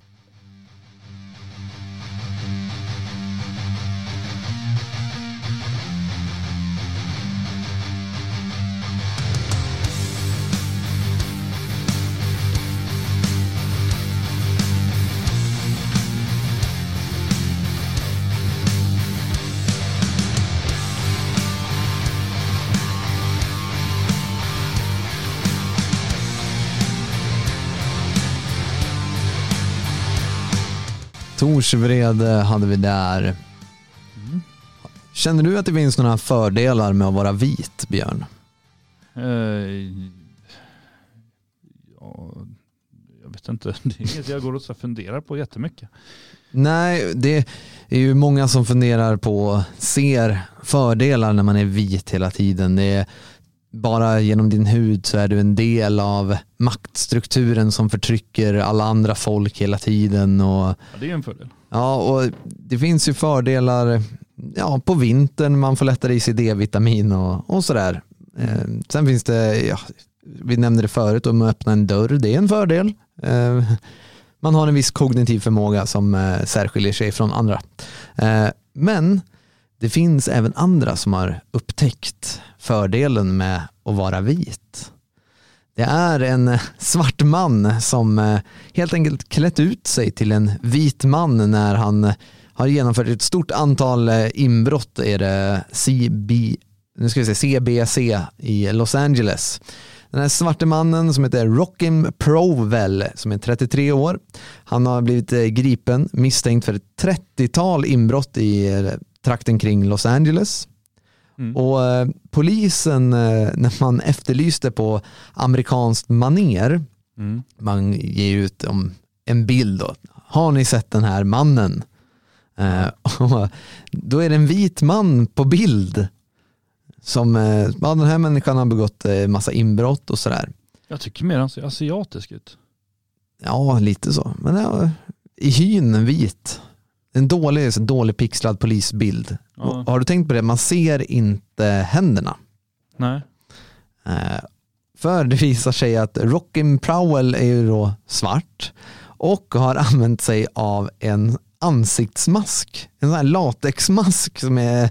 Torsvrede hade vi där. Känner du att det finns några fördelar med att vara vit, Björn? Ja, jag vet inte. Det är inget jag går och funderar på jättemycket. Nej, det är ju många som funderar på, ser fördelar när man är vit hela tiden. Det är bara genom din hud så är du en del av maktstrukturen som förtrycker alla andra folk hela tiden. Och, ja, det är en fördel. Ja, och det finns ju fördelar, ja, på vintern. Man får lättare i sig D-vitamin och sådär. Sen finns det, ja, vi nämnde det förut, om att öppna en dörr. Det är en fördel. Man har en viss kognitiv förmåga som särskiljer sig från andra. Men det finns även andra som har upptäckt fördelen med att vara vit. Det är en svart man som helt enkelt klätt ut sig till en vit man när han har genomfört ett stort antal inbrott i CBC i Los Angeles. Den här svarte mannen som heter Rocky Prowell, som är 33 år. Han har blivit gripen misstänkt för ett 30-tal inbrott i trakten kring Los Angeles. Och polisen, när man efterlyste på amerikanskt maner, man ger ut en bild då. Har ni sett den här mannen? Och då är det en vit man på bild som, ja, den här människan har begått massa inbrott och sådär. Jag tycker mer han ser asiatisk ut. Ja, lite så. Men ja, i hyn vit. En dålig pixlad polisbild. Ja. Har du tänkt på det? Man ser inte händerna. Nej. För det visar sig att Rocky Prowell är ju då svart och har använt sig av en ansiktsmask. En sån här latexmask som är...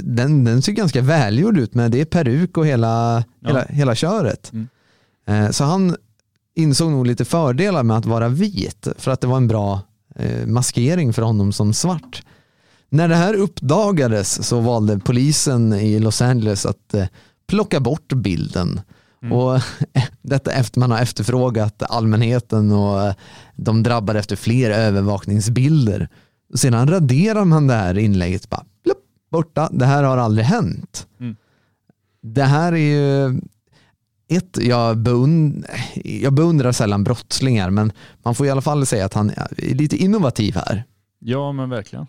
Den ser ganska välgjord ut, men det är peruk och hela köret. Så han insåg nog lite fördelar med att vara vit, för att det var en bra maskering för honom som svart. När det här uppdagades så valde polisen i Los Angeles att plocka bort bilden. Och detta efter man har efterfrågat allmänheten, och de drabbade efter fler övervakningsbilder. Sedan raderar man det här inlägget, bara plopp, borta. Det här har aldrig hänt. Det här är ju ett, jag beundrar sällan brottslingar, men man får i alla fall säga att han är lite innovativ här. Ja, men verkligen.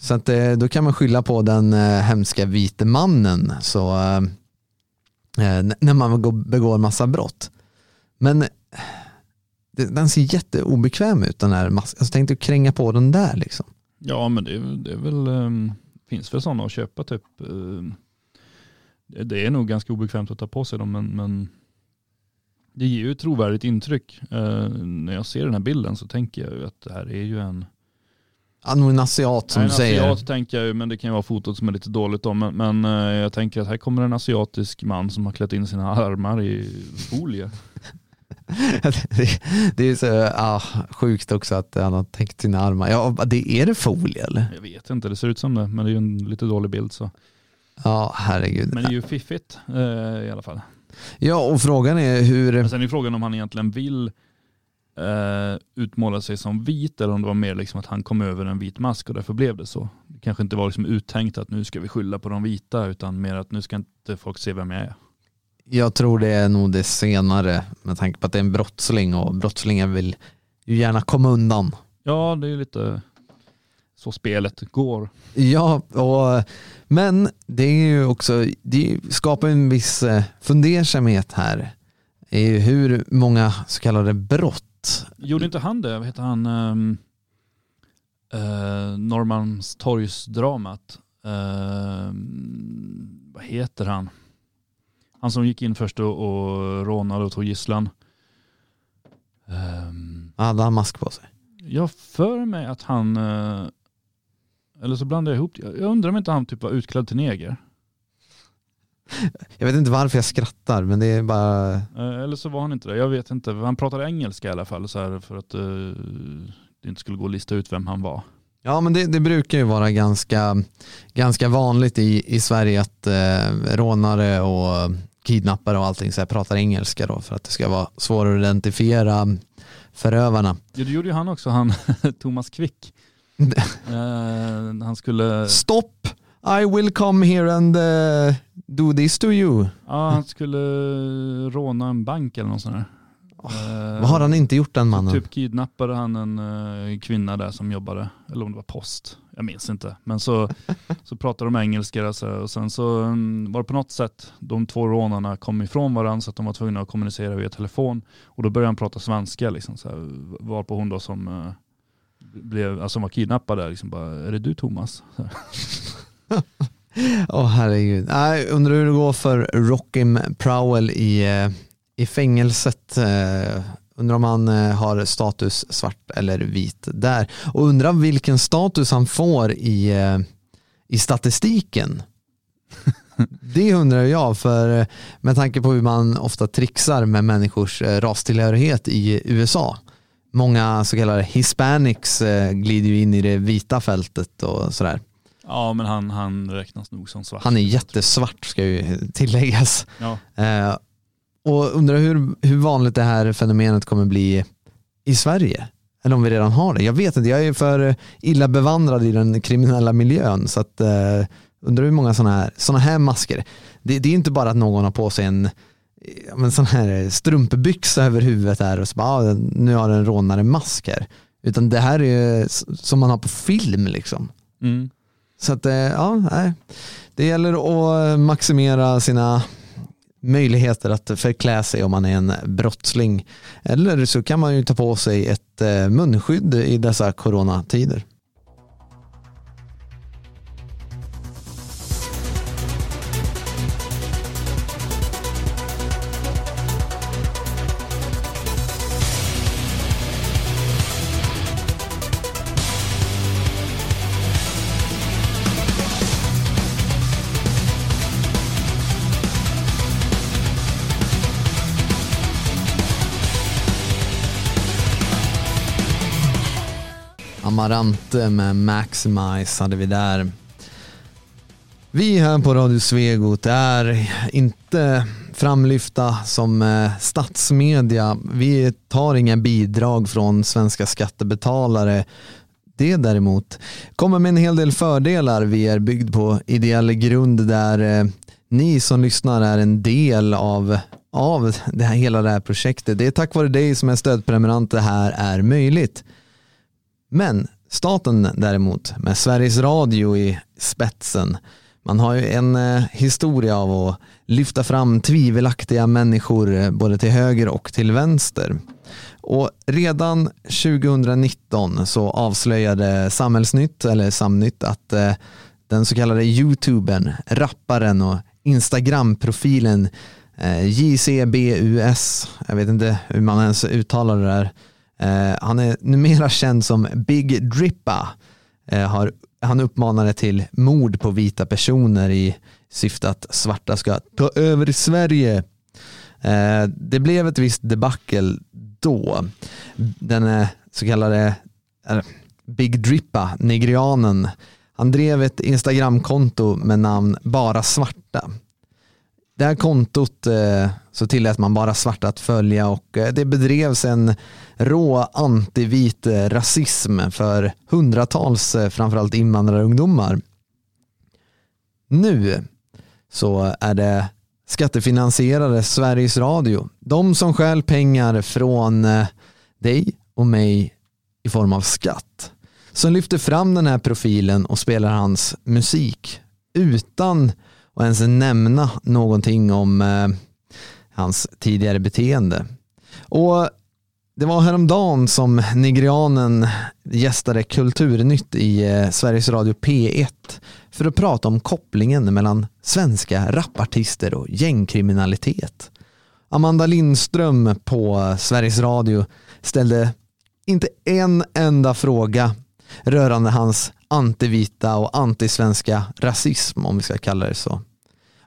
Så att då kan man skylla på den hemska vite mannen, så när man begår massa brott. Men Den ser jätteobekväm ut, den här masken. Alltså, tänkte du kränga på den där liksom? Ja, men det är väl... finns väl sådana att köpa typ... Det är nog ganska obekvämt att ta på sig dem, men det ger ju ett trovärdigt intryck. När jag ser den här bilden så tänker jag ju att det här är ju en... en asiat som säger... En asiat tänker jag ju, men det kan ju vara fotot som är lite dåligt om. Men jag tänker att här kommer en asiatisk man som har klätt in sina armar i folie. Det är ju så sjukt också att han har täckt sina armar. Ja, är det folie eller? Jag vet inte, det ser ut som det. Men det är ju en lite dålig bild så... Ja, herregud. Men det är ju fiffigt i alla fall. Ja, och frågan är hur... Men sen är frågan om han egentligen vill utmåla sig som vit, eller om det var mer liksom att han kom över en vit mask och därför blev det så. Det kanske inte var liksom uttänkt att nu ska vi skylla på de vita, utan mer att nu ska inte folk se vem jag är. Jag tror det är nog det senare, med tanke på att det är en brottsling och brottslingar vill ju gärna komma undan. Ja, det är ju lite... så spelet går. Ja, men det är ju också, det skapar en viss fundersamhet här. Det är ju hur många så kallade brott. Gjorde inte han det? Vad heter han? Norrmalmstorgsdramat. Vad heter han? Han som gick in först och rånade och tog gisslan. Hade han mask på sig? Jag för mig att han... eller så blandar jag ihop. Jag undrar om inte han typ var utklädd till neger. Jag vet inte varför jag skrattar, men det är bara... Eller så var han inte det. Jag vet inte. Han pratade engelska i alla fall så här, för att det inte skulle gå att lista ut vem han var. Ja, men det brukar ju vara ganska vanligt i Sverige att rånare och kidnappare och allting så här pratar engelska då, för att det ska vara svårare att identifiera förövarna. Ja, det gjorde ju han också, han Thomas Quick. Han skulle... Stopp! I will come here and do this to you. Ja, han skulle råna en bank eller något sånt där. Vad har han inte gjort, den mannen? Typ kidnappade han en kvinna där som jobbade, eller om det var post. Jag minns inte. Men så pratade de engelska där, och sen så var det på något sätt de två rånarna kom ifrån varandra så att de var tvungna att kommunicera via telefon, och då började han prata svenska liksom, så här, varpå hon då som blev, alltså var kidnappad där liksom, bara, är det du Thomas? Åh herregud. Nej, undrar hur det går för Rocky Prowell i fängelset. Undrar om han har status svart eller vit där. Och undrar vilken status han får i statistiken. Det undrar jag, för med tanke på hur man ofta trixar med människors rastillhörighet i USA. Många så kallade hispanics glider ju in i det vita fältet och sådär. Ja, men han räknas nog som svart. Han är jättesvart, ska ju tilläggas. Ja. Och undrar hur vanligt det här fenomenet kommer bli i Sverige. Eller om vi redan har det. Jag vet inte, jag är för illa bevandrad i den kriminella miljön. Så att, undrar hur många såna här masker. Det är inte bara att någon har på sig en sån här strumpbyxa över huvudet här och så bara, nu har den rånare mask här. Utan det här är ju som man har på film liksom. Mm. Så att det gäller att maximera sina möjligheter att förklä sig om man är en brottsling. Eller så kan man ju ta på sig ett munskydd i dessa coronatider. Amarante med Maximize hade vi där. Vi här på Radio Svegot är inte framlyfta som statsmedia. Vi tar inga bidrag från svenska skattebetalare. Det däremot kommer med en hel del fördelar. Vi är byggd på ideell grund där ni som lyssnar är en del av det här, hela det här projektet. Det är tack vare dig som är stödprenumerant det här är möjligt. Men staten däremot, med Sveriges Radio i spetsen, Man har ju en historia av att lyfta fram tvivelaktiga människor både till höger och till vänster. Och redan 2019 så avslöjade Samhällsnytt, eller Samnytt, att den så kallade YouTubern, rapparen och Instagram-profilen JCBUS, jag vet inte hur man ens uttalar det där. Han är numera känd som Big Drippa. Han uppmanade till mord på vita personer i syfte att svarta ska ta över Sverige. Det blev ett visst debacle då. Den så kallade Big Drippa, nigerianen, han drev ett Instagramkonto med namn Bara Svarta. Det här kontot så tillät man bara svarta att följa, och det bedrevs en rå antivit rasism för hundratals framförallt invandrarungdomar. Nu så är det skattefinansierade Sveriges Radio, de som stjäl pengar från dig och mig i form av skatt, som lyfter fram den här profilen och spelar hans musik utan och ens nämna någonting om hans tidigare beteende. Och det var häromdagen som nigerianen gästade Kulturnytt i Sveriges Radio P1 för att prata om kopplingen mellan svenska rapartister och gängkriminalitet. Amanda Lindström på Sveriges Radio ställde inte en enda fråga rörande hans antivita och antisvenska rasism, om vi ska kalla det så.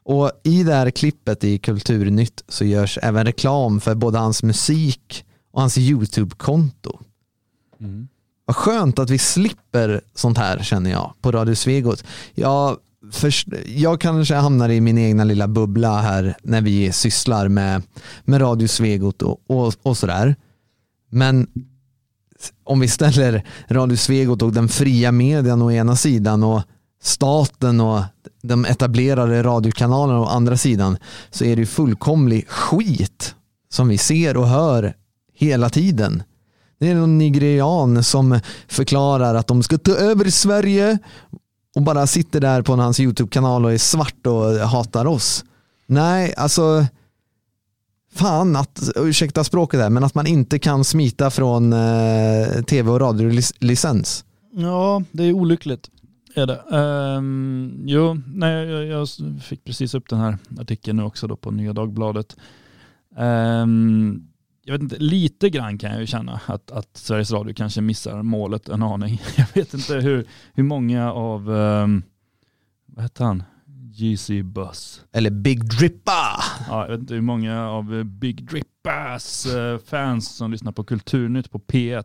Och i det här klippet i Kulturnytt så görs även reklam för både hans musik och hans YouTube-konto. Mm. Vad skönt att vi slipper sånt här, känner jag, på Radio Svegot. Jag kanske hamnar i min egna lilla bubbla här när vi sysslar med Radio Svegot och sådär. Men om vi ställer Radio Svegot och den fria medien å ena sidan och staten och de etablerade radiokanalerna å andra sidan, så är det ju fullkomlig skit som vi ser och hör hela tiden. Det är någon nigerian som förklarar att de ska ta över Sverige och bara sitter där på hans YouTube-kanal och är svart och hatar oss. Nej, alltså fan, ursäkta språket där, men att man inte kan smita från tv- och radiolicens. Ja, det är olyckligt. Är det. Jag fick precis upp den här artikeln nu också då på Nya Dagbladet. Jag vet inte, lite grann kan jag ju känna att Sveriges Radio kanske missar målet en aning. Jag vet inte hur många av vad heter han? GC Bus. Eller Big Drippa. Ja, jag vet inte hur många av Big Drippas fans som lyssnar på Kulturnytt på P1.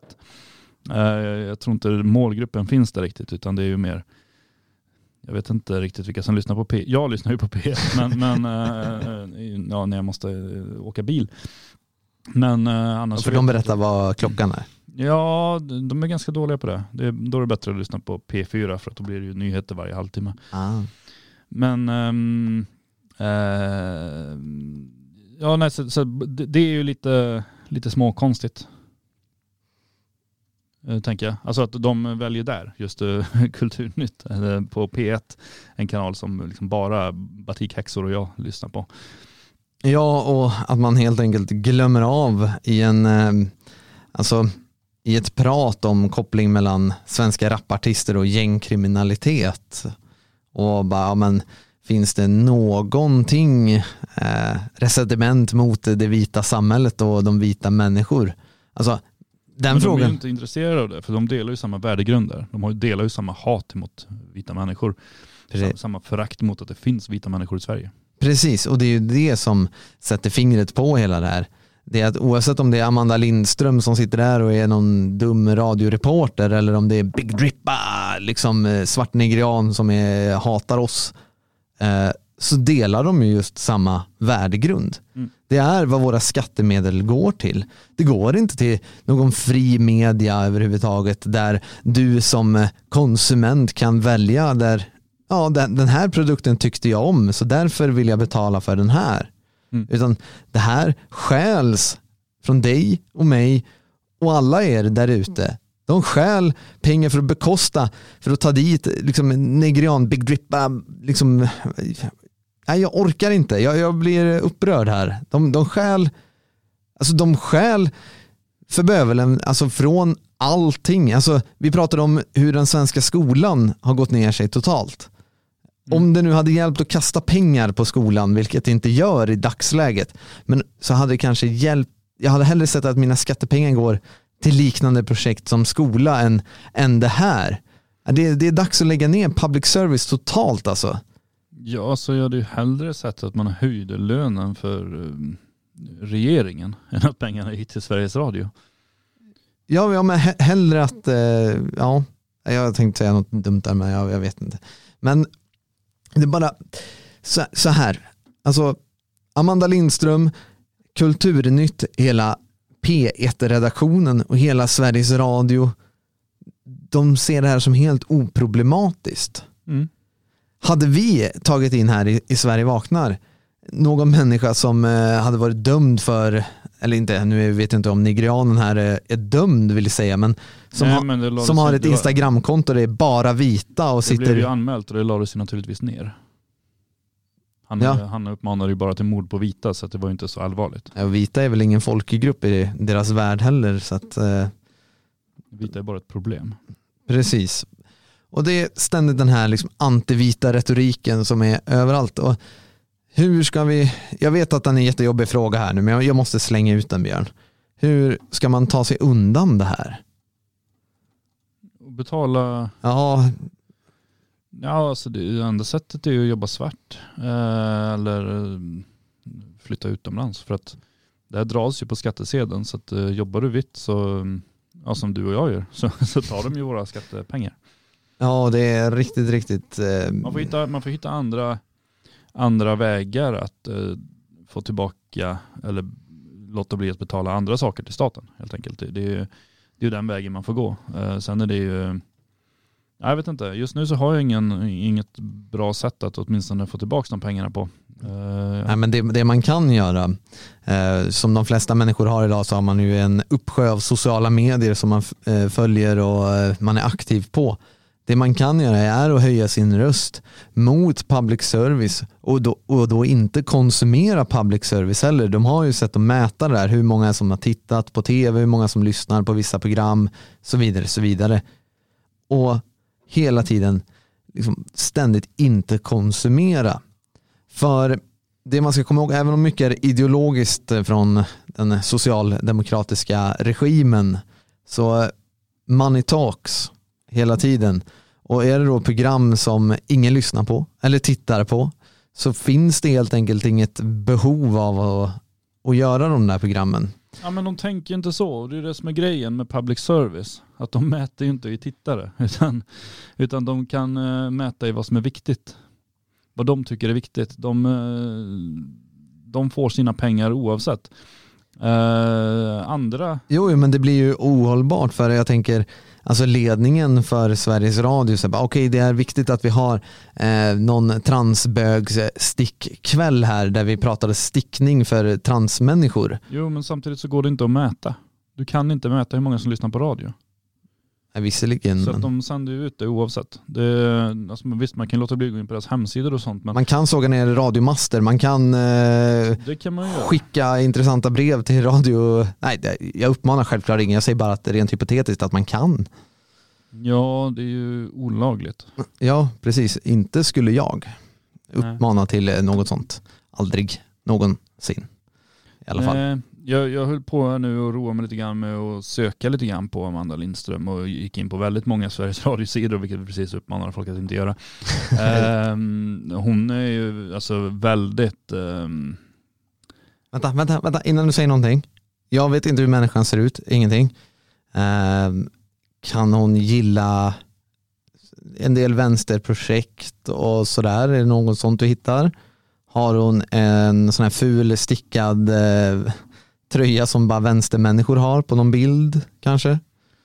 Jag tror inte målgruppen finns där riktigt, utan det är ju mer, jag vet inte riktigt vilka som lyssnar på P1. Jag lyssnar ju på P1, men när jag måste åka bil. Men annars, för de berättar vad klockan är. Ja, de är ganska dåliga på det. Då är det bättre att lyssna på P4, för att då blir det ju nyheter varje halvtimme. Men det är ju lite småkonstigt, tänker jag. Alltså att de väljer där just Kulturnytt på P1, en kanal som liksom bara batikhäxor och jag lyssnar på. Ja, och att man helt enkelt glömmer av i ett prat om koppling mellan svenska rapartister och gängkriminalitet. Och bara, men finns det någonting resentiment mot det vita samhället och de vita människor? Alltså, men frågan. De är ju inte intresserade av det, för de delar ju samma värdegrunder. De delar ju samma hat mot vita människor. Samma förakt mot att det finns vita människor i Sverige. Precis, och det är ju det som sätter fingret på hela det här. Det är att oavsett om det är Amanda Lindström som sitter där och är någon dum radioreporter, eller om det är Big Drippa, liksom svart nigerian som hatar oss, så delar de ju just samma värdegrund. Mm. Det är vad våra skattemedel går till. Det går inte till någon fri media överhuvudtaget, där du som konsument kan välja där, ja, den här produkten tyckte jag om, så därför vill jag betala för den här. Mm. Utan det här stjäls från dig och mig och alla er där ute. De stjäl pengar för att bekosta, för att ta dit liksom en nigerian Big Drippa liksom. Nej, jag orkar inte. Jag blir upprörd här. De stjäl för bövelen, alltså från allting. Alltså, vi pratade om hur den svenska skolan har gått ner sig totalt. Om det nu hade hjälpt att kasta pengar på skolan, vilket det inte gör i dagsläget, men så hade det kanske hjälpt. Jag hade hellre sett att mina skattepengar går till liknande projekt som skola än det här. Det är dags att lägga ner public service totalt alltså. Ja, så jag hade ju hellre sett att man höjde lönen för regeringen än att pengarna gick till Sveriges Radio. Ja men hellre att... ja, jag tänkte säga något dumt där, men jag vet inte. Men det är bara så här. Alltså, Amanda Lindström, Kulturnytt, hela P1-redaktionen och hela Sveriges Radio, de ser det här som helt oproblematiskt. Mm. Hade vi tagit in här i Sverige vaknar någon människa som hade varit dömd för, eller inte, nu vet jag inte om nigerianen här är dömd vill jag säga, men som, nej, men som har ett Instagramkonto där det är bara vita och sitter... Det blev ju anmält och det lades ju naturligtvis ner. Han uppmanade ju bara till mord på vita, så att det var ju inte så allvarligt. Ja, vita är väl ingen folkgrupp i deras värld heller, så att... Vita är bara ett problem. Precis. Och det är ständigt den här liksom antivita retoriken som är överallt. Och hur ska vi... Jag vet att den är en jättejobbig fråga här nu, men jag måste slänga ut den, Björn. Hur ska man ta sig undan det här? Betala... Ja, alltså det enda sättet är ju att jobba svart eller flytta utomlands, för att det här dras ju på skattesedeln, så att jobbar du vitt så, ja, som du och jag gör, så tar de ju våra skattepengar. Ja, det är riktigt. Man får hitta andra vägar att få tillbaka eller låta bli att betala andra saker till staten helt enkelt. Det är ju den vägen man får gå. Sen är det ju... Jag vet inte. Just nu så har jag inget bra sätt att åtminstone få tillbaka de pengarna på. Nej, men det man kan göra, som de flesta människor har idag, så har man ju en uppsjö av sociala medier som man följer och man är aktiv på. Det man kan göra är att höja sin röst mot public service och då inte konsumera public service heller. De har ju sett att mäta där hur många som har tittat på tv, hur många som lyssnar på vissa program, så vidare. Och hela tiden liksom ständigt inte konsumera. För det man ska komma ihåg, även om mycket är ideologiskt från den socialdemokratiska regimen, så money talks hela tiden. Och är det då program som ingen lyssnar på eller tittar på, så finns det helt enkelt inget behov av att göra de där programmen. Ja, men de tänker inte så. Det är det som är grejen med public service. Att de mäter ju inte i tittare, utan de kan mäta i vad som är viktigt. Vad de tycker är viktigt. De får sina pengar oavsett. Andra... Jo, men det blir ju ohållbart, för jag tänker... Alltså ledningen för Sveriges Radio säger okej, det är viktigt att vi har någon transbögs stickkväll här där vi pratade stickning för transmänniskor. Jo, men samtidigt så går det inte att mäta. Du kan inte mäta hur många som lyssnar på radio. Nej, visserligen. Så att de sänder ut det oavsett. Alltså, visst, man kan låta bli gå in på deras hemsidor och sånt. Men... Man kan såga ner radiomaster. Man kan, skicka intressanta brev till radio. Nej, jag uppmanar självklart ingen. Jag säger bara att det är rent hypotetiskt att man kan. Ja, det är ju olagligt. Ja, precis. Inte skulle jag uppmana till något sånt. Aldrig någonsin. I alla fall. Jag höll på nu och roade mig lite grann med att söka lite grann på Amanda Lindström och gick in på väldigt många Sveriges radiosidor, vilket vi precis uppmanar folk att inte göra. Hon är ju alltså väldigt... Vänta, innan du säger någonting. Jag vet inte hur människan ser ut, ingenting. Kan hon gilla en del vänsterprojekt och sådär? Är det något sånt du hittar? Har hon en sån här ful stickad... tröja som bara vänstermänniskor har på någon bild, kanske?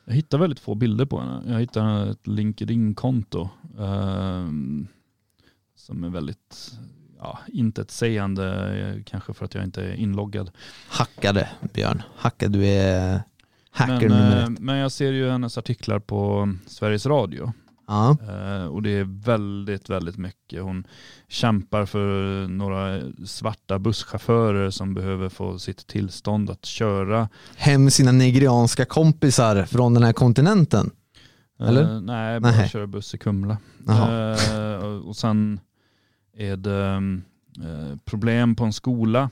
Jag hittar väldigt få bilder på henne. Jag hittar ett LinkedIn-konto som är väldigt intetsägande, kanske för att jag inte är inloggad. Hackade, Björn. Hackade, du är hacker nummer ett. Men jag ser ju hennes artiklar på Sveriges Radio. Ja. Och det är väldigt, väldigt mycket. Hon kämpar för några svarta busschaufförer som behöver få sitt tillstånd att köra hem sina nigerianska kompisar från den här kontinenten. Eller? Nej, bara köra buss i Kumla. Och sen är det problem på en skola.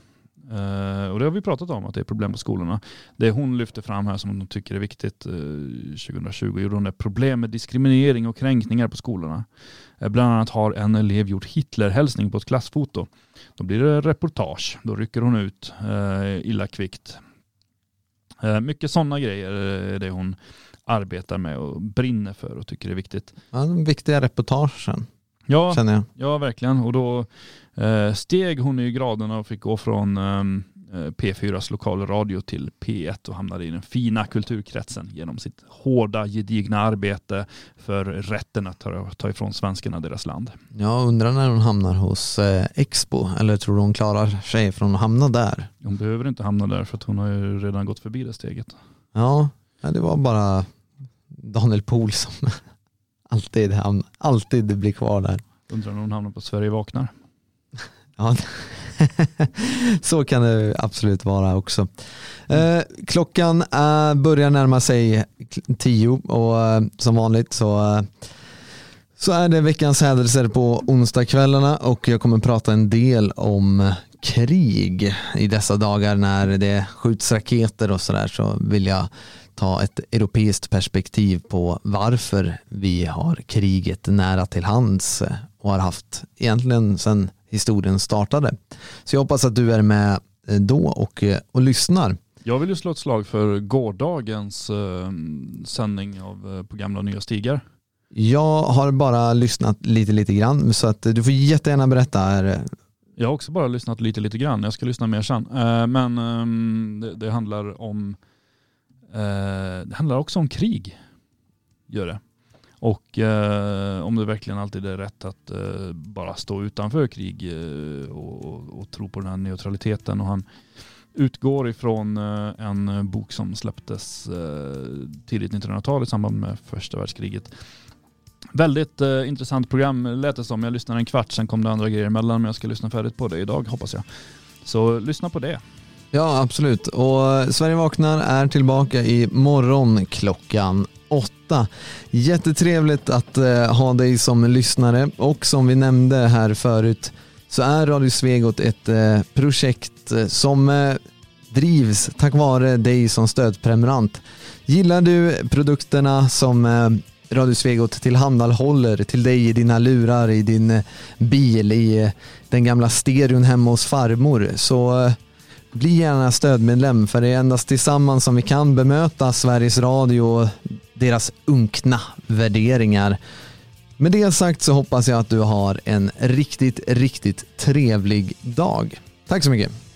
Och det har vi pratat om, att det är problem på skolorna. Det hon lyfter fram här som hon tycker är viktigt 2020 gjorde hon det, problem med diskriminering och kränkningar på skolorna. Bland annat har en elev gjort Hitlerhälsning på ett klassfoto. Då blir det reportage. Då rycker hon ut illa kvickt. Mycket sådana grejer är det hon arbetar med och brinner för och tycker är viktigt. Ja, den viktiga reportagen. Ja, känner jag. Ja, verkligen. Och då steg hon i graderna och fick gå från P4s lokalradio till P1 och hamnade i den fina kulturkretsen genom sitt hårda, gedigna arbete för rätten att ta ifrån svenskarna deras land. Jag undrar när hon hamnar hos Expo, eller tror du hon klarar sig från att hamna där? Hon behöver inte hamna där för att hon har ju redan gått förbi det steget. Ja, det var bara Daniel Pohl som alltid blir kvar där. Undrar om hon hamnar på Sverige vaknar. Ja, så kan det absolut vara också. Klockan börjar närma sig 10 och som vanligt så är det veckans hädelser på onsdagskvällarna och jag kommer prata en del om krig i dessa dagar när det skjuts raketer och sådär, så vill jag ta ett europeiskt perspektiv på varför vi har kriget nära till hands och har haft egentligen sedan historien startade. Så jag hoppas att du är med då och lyssnar. Jag vill ju slå ett slag för gårdagens sändning av På gamla och nya stigar. Jag har bara lyssnat lite grann, så att du får jättegärna berätta här. Jag har också bara lyssnat lite grann. Jag ska lyssna mer sen. Men det handlar om det handlar också om krig. Gör det. Och om det verkligen alltid är rätt att bara stå utanför krig och tro på den här neutraliteten. Och han utgår ifrån en bok som släpptes tidigt 1900-tal i samband med första världskriget. Väldigt intressant program lät det som. Jag lyssnade en kvart, sen kom det andra grejer emellan, men jag ska lyssna färdigt på det idag, hoppas jag. Så lyssna på det. Ja, absolut. Och Sverige vaknar är tillbaka i morgon klockan 8. Jättetrevligt att ha dig som lyssnare, och som vi nämnde här förut så är Radio Svegot ett projekt som drivs tack vare dig som stödprenumerant. Gillar du produkterna som Radio Svegot tillhandahåller till dig i dina lurar, i din bil, i den gamla stereon hemma hos farmor, så bli gärna stödmedlem, för det är endast tillsammans som vi kan bemöta Sveriges Radio och deras unkna värderingar. Med det sagt så hoppas jag att du har en riktigt trevlig dag. Tack så mycket!